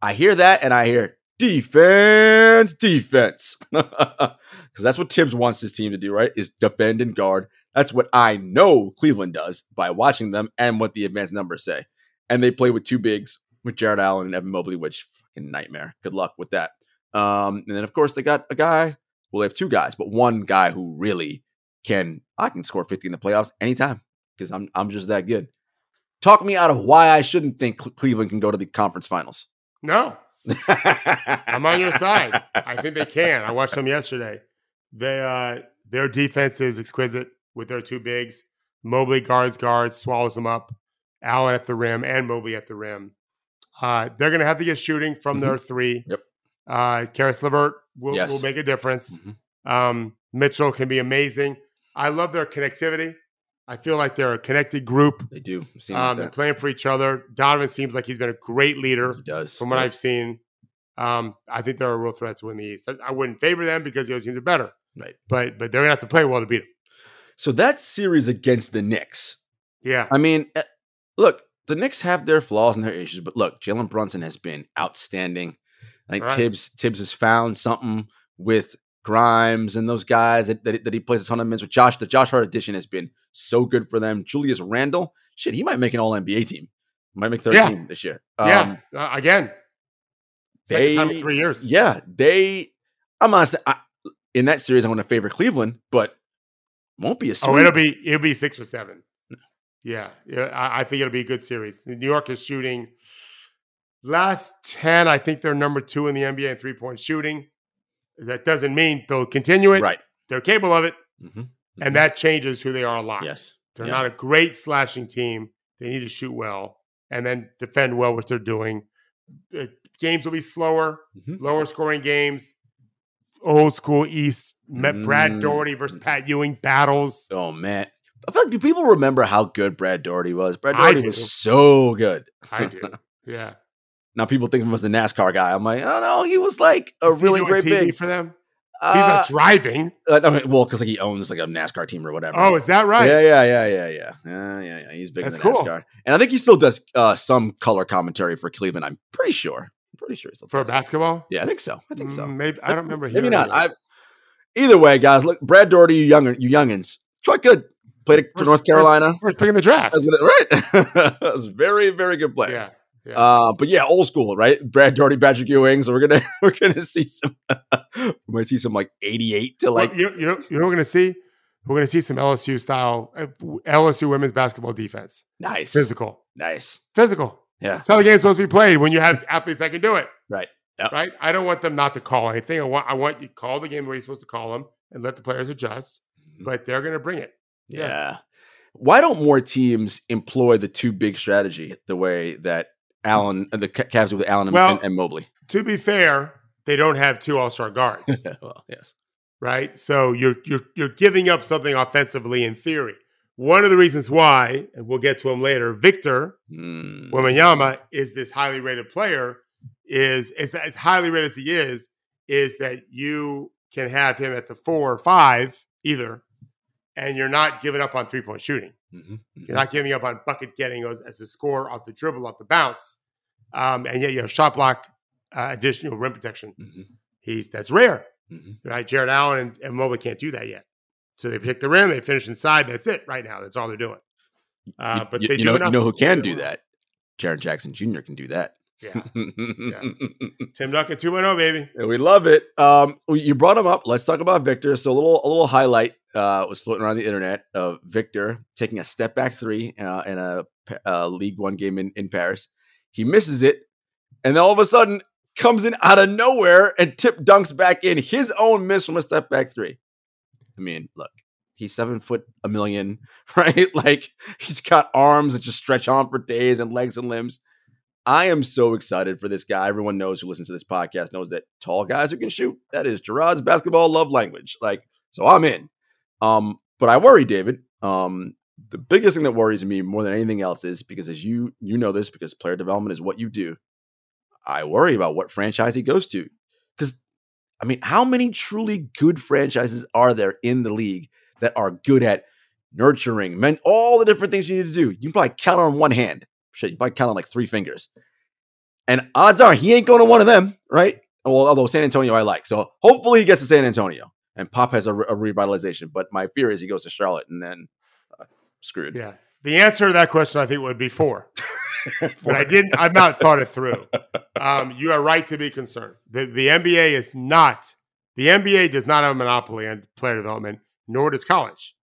I hear that, and I hear defense, defense. Because that's what Tibbs wants his team to do, right? Is defend and guard. That's what I know Cleveland does by watching them and what the advanced numbers say. And they play with two bigs, with Jared Allen and Evan Mobley, which fucking nightmare. Good luck with that. Um, and then, of course, they got a guy. Well, they have two guys, but one guy who really can, I can score fifty in the playoffs anytime. Because I'm I'm just that good. Talk me out of why I shouldn't think Cleveland can go to the conference finals. No, I'm on your side. I think they can. I watched them yesterday. They uh, their defense is exquisite with their two bigs. Mobley guards guards, swallows them up. Allen at the rim and Mobley at the rim. Uh, they're going to have to get shooting from mm-hmm. their three. Yep. Uh, Karis LeVert will yes. will make a difference. Mm-hmm. Um, Mitchell can be amazing. I love their connectivity. I feel like they're a connected group. They do. Um, like they're playing for each other. Donovan seems like he's been a great leader. He does. From what yeah. I've seen. Um, I think they're a real threat to win the East. I, I wouldn't favor them because the other teams are better. Right. But but they're going to have to play well to beat them. So that series against the Knicks. Yeah. I mean, look, the Knicks have their flaws and their issues. But look, Jalen Brunson has been outstanding. I think right. Tibbs, Tibbs has found something with Grimes and those guys that, that, that he plays a ton of minutes with. Josh, the Josh Hart edition has been so good for them. Julius Randle, shit, he might make an all N B A team. Might make third yeah. team this year. Um, yeah, uh, again. They, second time in three years. Yeah, they, I'm honest, I, in that series, I'm going to favor Cleveland, but won't be a series. Oh, it'll be, it'll be six or seven. No. Yeah, yeah I, I think it'll be a good series. New York is shooting last ten. I think they're number two in the N B A in three-point shooting. That doesn't mean they'll continue it. Right. They're capable of it. Mm-hmm. Mm-hmm. And that changes who they are a lot. Yes. They're yeah. not a great slashing team. They need to shoot well and then defend well what they're doing. Uh, games will be slower, mm-hmm. lower scoring games. Old school East. Mm-hmm. Brad Daugherty versus Pat Ewing battles. Oh, man. I feel like do people remember how good Brad Daugherty was? Brad Daugherty was so good. I do. Yeah. Now people think of him as the NASCAR guy. I'm like, oh no, he was like a Is really he doing great T V big for them. Uh, He's not driving. Uh, I mean, well, because like he owns like a NASCAR team or whatever. Oh, is that right? Yeah, yeah, yeah, yeah, yeah, uh, yeah, yeah. He's big in NASCAR, cool. And I think he still does uh, some color commentary for Cleveland. I'm pretty sure. I'm pretty sure he still does for basketball. Yeah, I think so. I think so. Maybe I don't remember. Maybe not. I. Either way, guys. Look, Brad Daugherty, you young, you youngins, try good. Played for North Carolina. First pick in the draft. Right. That was very, very good play. Yeah. Yeah. Uh, but yeah, old school, right? Brad Daugherty, Patrick Ewing. So we're gonna we're gonna see some. We might see some like eighty-eight to like well, you, you know you know what we're gonna see we're gonna see some L S U style L S U women's basketball defense. Nice, physical, nice, physical. Yeah, that's how the game's supposed to be played when you have athletes that can do it. Right, yep. Right. I don't want them not to call anything. I want I want you to call the game where you're supposed to call them and let the players adjust. Mm-hmm. But they're gonna bring it. Yeah. yeah. Why don't more teams employ the two big strategy the way that Allen, the Cavs with Allen and, well, and, and Mobley. To be fair, they don't have two all-star guards. Well, yes, right. So you're you're you're giving up something offensively in theory. One of the reasons why, and we'll get to him later, Victor mm. Wembanyama is this highly rated player. Is as as highly rated as he is, is that you can have him at the four or five either, and you're not giving up on three-point shooting. Mm-hmm. You're not giving up on bucket getting as, as a score off the dribble, off the bounce. Um, and yet you have shot block, uh, additional rim protection. Mm-hmm. He's That's rare. Mm-hmm. Right? Jared Allen and, and Mobley can't do that yet. So they pick the rim, they finish inside. That's it right now. That's all they're doing. Uh, but you, they you, do know, you know who can do that? Jaren Jackson Junior can do that. Yeah. yeah. Tim Duncan two point oh, baby. Yeah, we love it. Um, you brought him up. Let's talk about Victor. So a little, a little highlight uh, was floating around the internet of Victor taking a step back three uh, in a, a League One game in, in Paris. He misses it. And then all of a sudden comes in out of nowhere and tip dunks back in his own miss from a step back three. I mean, look, he's seven foot a million, right? Like he's got arms that just stretch on for days and legs and limbs. I am so excited for this guy. Everyone knows who listens to this podcast knows that tall guys who can shoot, that is Gerard's basketball love language. Like, so I'm in. Um, but I worry, David. Um, the biggest thing that worries me more than anything else is because as you, you know this, because player development is what you do. I worry about what franchise he goes to. Because, I mean, how many truly good franchises are there in the league that are good at nurturing men, all the different things you need to do? You can probably count on one hand. Shit, you probably count on like three fingers. And odds are he ain't going to one of them, right? Well, although San Antonio I like. So hopefully he gets to San Antonio and Pop has a, re- a revitalization. But my fear is he goes to Charlotte and then uh, screwed. Yeah. The answer to that question, I think, would be four. But I didn't, I've not thought it through. Um, you are right to be concerned. The, the N B A is not, the N B A does not have a monopoly on player development, nor does college.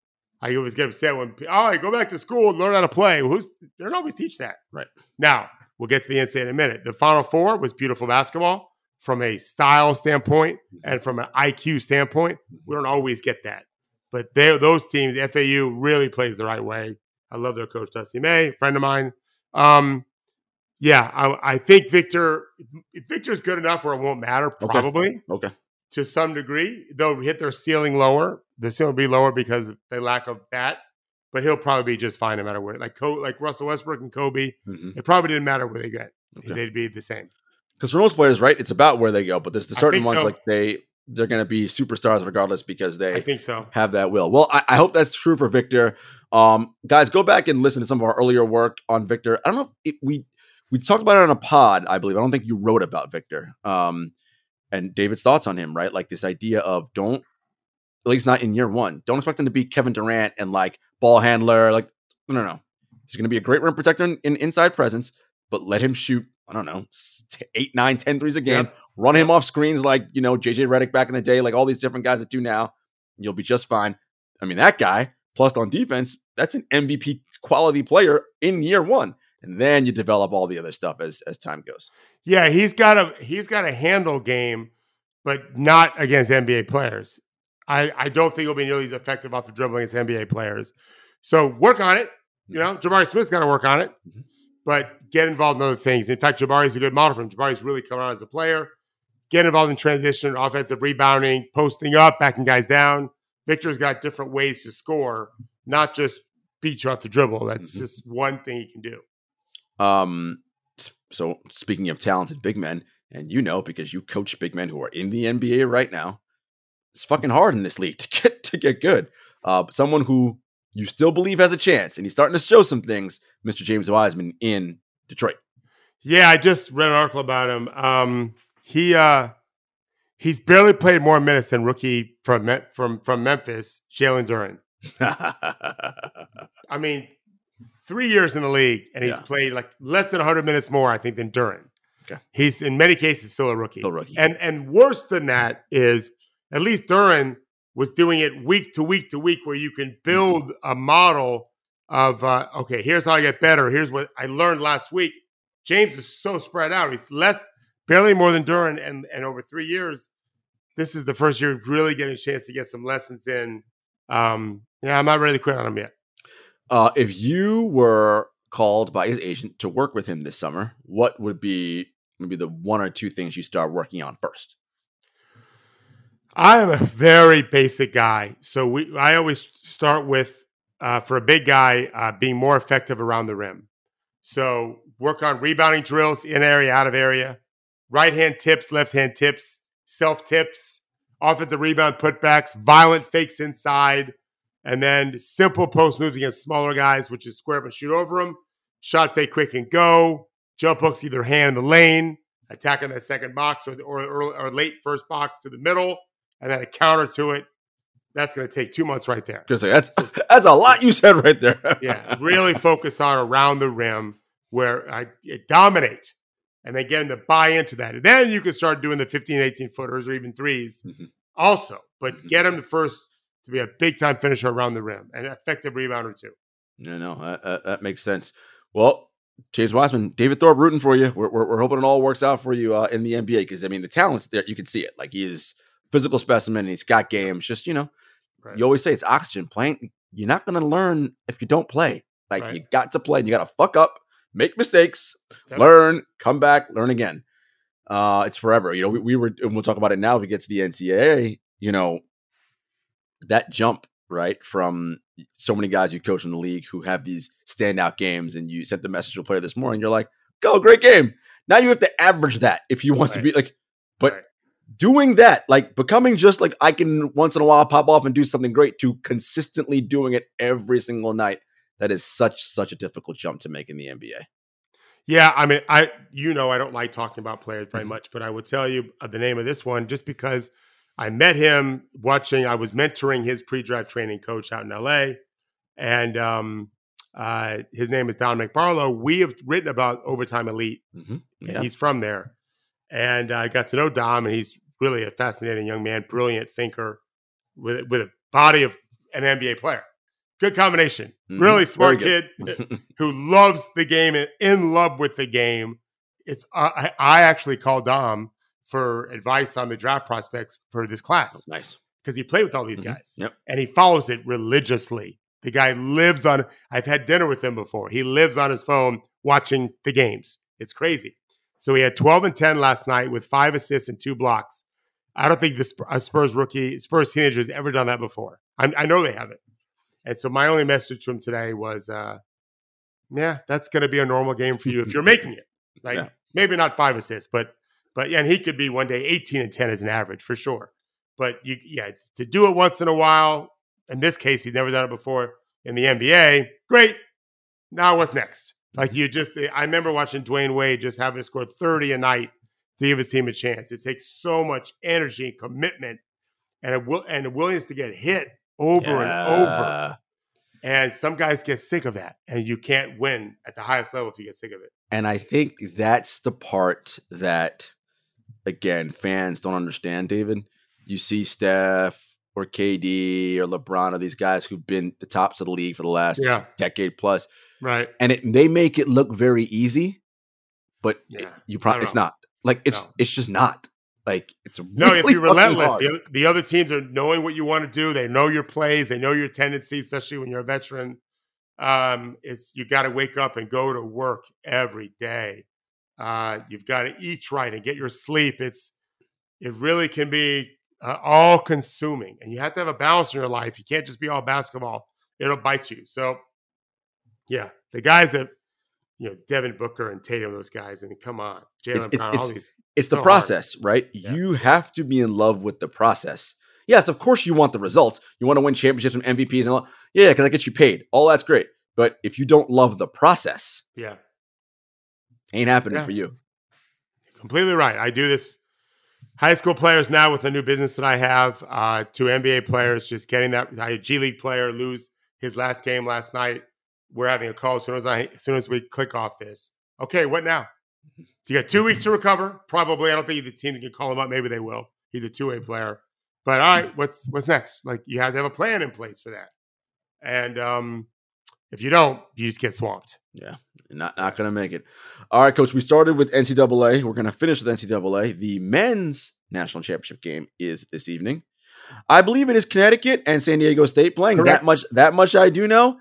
I always get upset when, oh, I go back to school and learn how to play. Who's, they don't always teach that. Right. Now, we'll get to the N C A A in a minute. The Final Four was beautiful basketball from a style standpoint and from an I Q standpoint. We don't always get that. But they, those teams, F A U really plays the right way. I love their coach, Dusty May, friend of mine. Um, yeah, I, I think Victor, Victor's good enough where it won't matter, probably. Okay. okay. To some degree, they'll hit their ceiling lower. The ceiling will be lower because they lack of that, but he'll probably be just fine no matter where. Like Co- like Russell Westbrook and Kobe, mm-hmm. it probably didn't matter where they got. Okay. They'd be the same. Because for most players, right, it's about where they go, but there's the certain ones so. like they, they're going to be superstars regardless because they I think so. have that will. Well, I, I hope that's true for Victor. Um, guys, go back and listen to some of our earlier work on Victor. I don't know if it, we, we talked about it on a pod, I believe. I don't think you wrote about Victor. Um, and David's thoughts on him, right? Like this idea of don't, at least not in year one, don't expect him to be Kevin Durant and like ball handler. Like, no, no, no. He's going to be a great rim protector in, in inside presence, but let him shoot, I don't know, eight, nine, ten threes a game. Yep. Run him off screens like, you know, J J Redick back in the day, like all these different guys that do now. You'll be just fine. I mean, that guy, plus on defense, that's an M V P quality player in year one. And then you develop all the other stuff as as time goes. Yeah, he's got a he's got a handle game, but not against N B A players. I, I don't think he'll be nearly as effective off the dribble against N B A players. So work on it. You know, Jabari Smith's got to work on it, mm-hmm. but get involved in other things. In fact, Jabari's a good model for him. Jabari's really coming on as a player. Get involved in transition, offensive rebounding, posting up, backing guys down. Victor's got different ways to score, not just beat you off the dribble. That's mm-hmm. just one thing he can do. Um, So speaking of talented big men, and you know, because you coach big men who are in the N B A right now, it's fucking hard in this league to get to get good. Uh, but someone who you still believe has a chance, and he's starting to show some things, Mister James Wiseman in Detroit. Yeah, I just read an article about him. Um, he uh, he's barely played more minutes than rookie from from from Memphis, Jalen Duren. I mean, three years in the league, and he's yeah. played like less than one hundred minutes more, I think, than Duren. Okay. He's in many cases still a rookie. Still rookie. And and worse than that is at least Duren was doing it week to week to week, where you can build mm-hmm. a model of uh, okay, here's how I get better. Here's what I learned last week. James is so spread out. He's less, barely more than Duren, and and over three years, this is the first year really getting a chance to get some lessons in. Um, yeah, I'm not really quit on him yet. Uh, if you were called by his agent to work with him this summer, what would be maybe the one or two things you start working on first? I am a very basic guy, so we. I always start with uh, for a big guy uh, being more effective around the rim. So work on rebounding drills, in area, out of area, right hand tips, left hand tips, self tips, offensive rebound putbacks, violent fakes inside, and then simple post moves against smaller guys, which is square up and shoot over them, shot fake quick and go, jump hooks either hand in the lane, attack on that second box or or, or, or late first box to the middle, and then a counter to it. That's going to take two months right there. Like, that's, that's a lot you said right there. Yeah, really focus on around the rim where I dominate and then get them to buy into that. And then you can start doing the fifteen, eighteen footers or even threes mm-hmm. also. But mm-hmm. get them the first to be a big-time finisher around the rim and an effective rebounder too. No, no, uh, that makes sense. Well, James Wiseman, David Thorpe rooting for you. We're, we're, we're hoping it all works out for you uh, in the N B A because, I mean, the talent's there. You can see it. Like, he is – physical specimen, and he's got games. Just, you know, right. you always say it's oxygen. Playing, you're not going to learn if you don't play. Like, right. you got to play, and you got to fuck up, make mistakes, yep. learn, come back, learn again. Uh, it's forever. You know, we, we were, and we'll talk about it now if we get to the N C double A, you know, that jump, right, from so many guys you coach in the league who have these standout games, and you sent the message to a player this morning, you're like, go, great game. Now you have to average that if you want right. to be like, but right. doing that, like becoming just like I can once in a while pop off and do something great to consistently doing it every single night. That is such, such a difficult jump to make in the N B A. Yeah. I mean, I, you know, I don't like talking about players very mm-hmm. much, but I will tell you the name of this one just because I met him watching, I was mentoring his pre-draft training coach out in L A. And um, uh, his name is Don McBarlow. We have written about Overtime Elite. Mm-hmm. Yeah. And he's from there. And I got to know Dom, and he's really a fascinating young man, brilliant thinker with with a body of an N B A player. Good combination. Mm-hmm. Really smart kid who loves the game and in love with the game. It's I, I actually called Dom for advice on the draft prospects for this class. Oh, nice. Because he played with all these mm-hmm. guys. Yep. And he follows it religiously. The guy lives on – I've had dinner with him before. He lives on his phone watching the games. It's crazy. So he had twelve and ten last night with five assists and two blocks. I don't think the Spurs rookie, Spurs teenager has ever done that before. I'm, I know they haven't. And so my only message to him today was, uh, yeah, that's going to be a normal game for you if you're making it. Like yeah. maybe not five assists, but but yeah, and he could be one day eighteen and ten as an average for sure. But you, yeah, to do it once in a while. In this case, he'd never done it before in the N B A. Great. Now what's next? Like you just, I remember watching Dwayne Wade just having to score thirty a night to give his team a chance. It takes so much energy and commitment and a, will, and a willingness to get hit over yeah. and over. And some guys get sick of that, and you can't win at the highest level if you get sick of it. And I think that's the part that, again, fans don't understand, David. You see Steph or K D or LeBron or these guys who've been the tops of the league for the last yeah. decade plus. Right. And it, they make it look very easy, but yeah. it, you probably it's not like it's, no. it's just not like it's really no, if you're relentless, the, the other teams are knowing what you want to do. They know your plays. They know your tendencies, especially when you're a veteran. Um, it's, you got to wake up and go to work every day. Uh, you've got to eat right and get your sleep. It's, it really can be uh, all consuming, and you have to have a balance in your life. You can't just be all basketball. It'll bite you. So, yeah, the guys that you know, Devin Booker and Tatum, those guys. I mean, come on. Jalen Brown, all these. It's so the process, hard. Right? Yeah. You have to be in love with the process. Yes, of course you want the results. You want to win championships and M V Ps and all. Yeah, because that gets you paid. All that's great. But if you don't love the process, yeah, ain't happening yeah. for you. You're completely right. I do this. High school players now with the new business that I have uh, to N B A players, just getting that. I had a G League player lose his last game last night. We're having a call as soon as I, as soon as we click off this. Okay, what now? You got two weeks to recover. Probably, I don't think the team can call him up. Maybe they will. He's a two-way player. But all right, what's what's next? Like you have to have a plan in place for that. And um, if you don't, you just get swamped. Yeah. Not not going to make it. All right, Coach, we started with N C double A. We're going to finish with N C double A. The men's national championship game is this evening. I believe it is Connecticut and San Diego State playing. Correct. That much, that much I do know.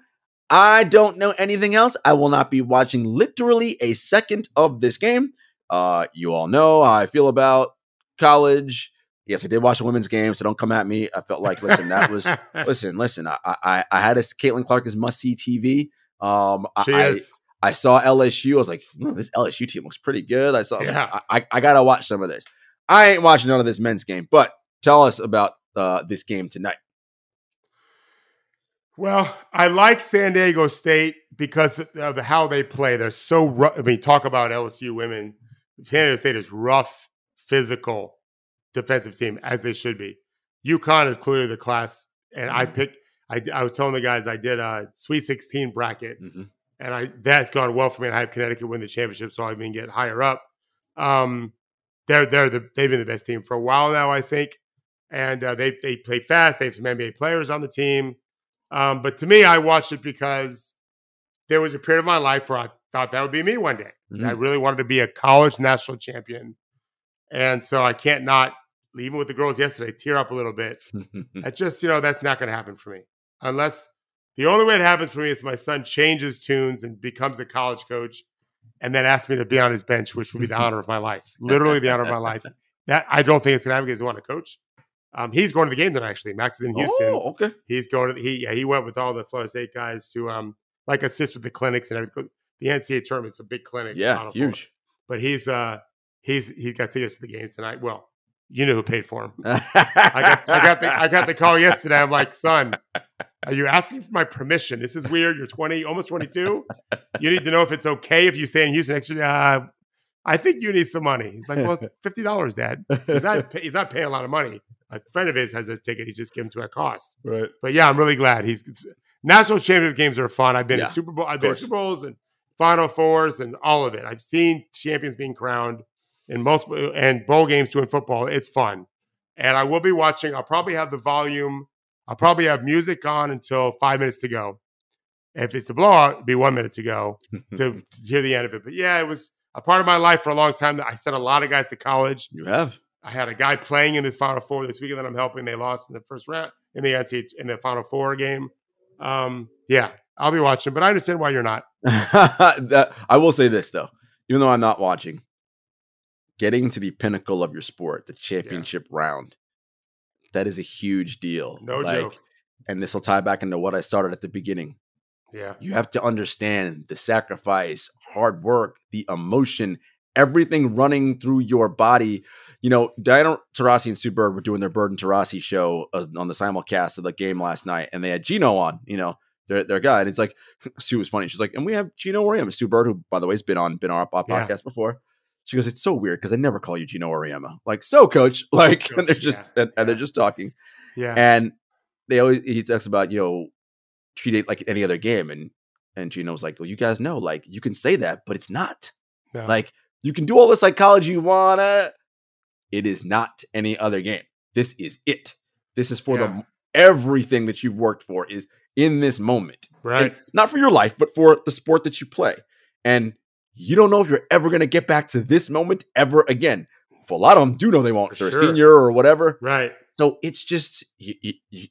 I don't know anything else. I will not be watching literally a second of this game. Uh, you all know how I feel about college. Yes, I did watch a women's game, so don't come at me. I felt like, listen, that was, listen, listen, I, I, I had a Caitlin Clark as must-see T V. Um, she I, is. I saw L S U. I was like, oh, this L S U team looks pretty good. I saw, yeah. like, I, I got to watch some of this. I ain't watching none of this men's game, but tell us about uh, this game tonight. Well, I like San Diego State because of how they play. They're so rough. I mean, talk about L S U women. San Diego State is rough, physical, defensive team, as they should be. UConn is clearly the class. And I picked, I, I was telling the guys, I did a Sweet sixteen bracket. Mm-hmm. And I that's gone well for me. And I have Connecticut win the championship, so I can get higher up. Um, they're they're the they've been the best team for a while now, I think. And uh, they they play fast. They have some N B A players on the team. Um, but to me, I watched it because there was a period of my life where I thought that would be me one day. Mm-hmm. I really wanted to be a college national champion, and so I can't not even with the girls yesterday tear up a little bit. I just you know that's not going to happen for me unless. The only way it happens for me is my son changes tunes and becomes a college coach and then asks me to be on his bench, which would be the honor of my life. Literally the honor of my life. That I don't think it's going to happen because he wants to coach. Um, he's going to the game tonight, actually. Max is in Houston. Oh, okay. He's going to – he yeah, he went with all the Florida State guys to um, like assist with the clinics and everything. The N C double A tournament is a big clinic. Yeah, huge. But he's uh, he's he's got tickets to the game tonight. Well, you know who paid for him. I got I got the, I got the call yesterday. I'm like, son – are you asking for my permission? This is weird. You're twenty, almost twenty-two. You need to know if it's okay if you stay in Houston next year. Uh, I think you need some money. He's like, well, it's fifty dollars, Dad. He's not, he's not paying a lot of money. A friend of his has a ticket. He's just given to a cost. Right. But yeah, I'm really glad. He's national championship games are fun. I've been yeah, to Super Bowl. I've been to Super Bowls and Final Fours and all of it. I've seen champions being crowned in multiple and bowl games doing football. It's fun, and I will be watching. I'll probably have the volume. I'll probably have music on until five minutes to go. If it's a blowout, it'd be one minute to go to, to hear the end of it. But yeah, it was a part of my life for a long time. I sent a lot of guys to college. You have. I had a guy playing in this Final Four this weekend that I'm helping. They lost in the first round in the N C double A in the Final Four game. Um, yeah, I'll be watching, but I understand why you're not. that, I will say this though, even though I'm not watching, getting to the pinnacle of your sport, the championship yeah. round. That is a huge deal. No like, joke. And this will tie back into what I started at the beginning. Yeah. You have to understand the sacrifice, hard work, the emotion, everything running through your body. You know, Diana Taurasi and Sue Bird were doing their Bird and Taurasi show on the simulcast of the game last night. And they had Gino on, you know, their, their guy. And it's like, Sue was funny. She's like, and we have Gino Auriemma. Sue Bird, who, by the way, has been on, been on our podcast yeah. before. She goes, it's so weird because I never call you Gino Auriemma. Like, so coach, like, coach, and they're just, yeah, and, and yeah. they're just talking. Yeah. And they always, he talks about, you know, treat it like any other game. And, and Gino's like, well, you guys know, like, you can say that, but it's not. No. Like, you can do all the psychology you wanna. It is not any other game. This is it. This is for yeah. the, everything that you've worked for is in this moment. Right. And not for your life, but for the sport that you play. And you don't know if you're ever going to get back to this moment ever again. For a lot of them do know they won't. They're sure. a senior or whatever. Right. So it's just, you, you,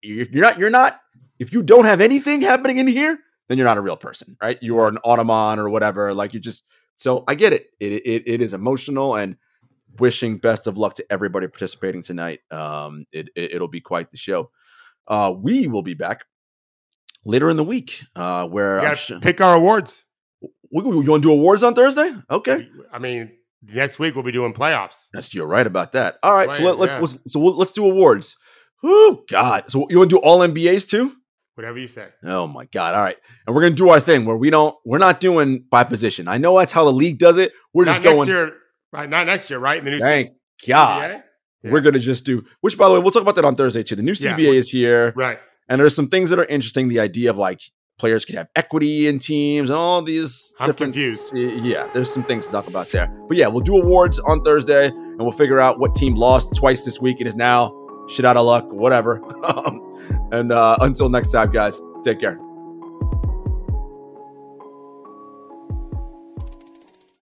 you're not, you're not, if you don't have anything happening in here, then you're not a real person, right? You are an automaton or whatever. Like you just, so I get it. It, it, it is emotional and wishing best of luck to everybody participating tonight. Um, it, it, it'll be quite the show. Uh, we will be back later in the week. Uh, where I'll sh- pick our awards. You want to do awards on Thursday? Okay. I mean, next week we'll be doing playoffs. That's you're right about that. All right, playing, so let, let's, yeah. let's so we'll, let's do awards. Oh God! So you want to do all N B As too? Whatever you say. Oh my God! All right, and we're gonna do our thing where we don't we're not doing by position. I know that's how the league does it. We're not just next going year, right? Not next year, right? In the new thank C- God. Yeah. We're gonna just do. Which, by the way, we'll talk about that on Thursday too. The new C B A yeah, is here, right? And there's some things that are interesting. The idea of like. Players could have equity in teams and all these I'm different confused. Yeah, there's some things to talk about there. But yeah, we'll do awards on Thursday and we'll figure out what team lost twice this week. It is now shit out of luck, whatever. and uh, until next time, guys, take care.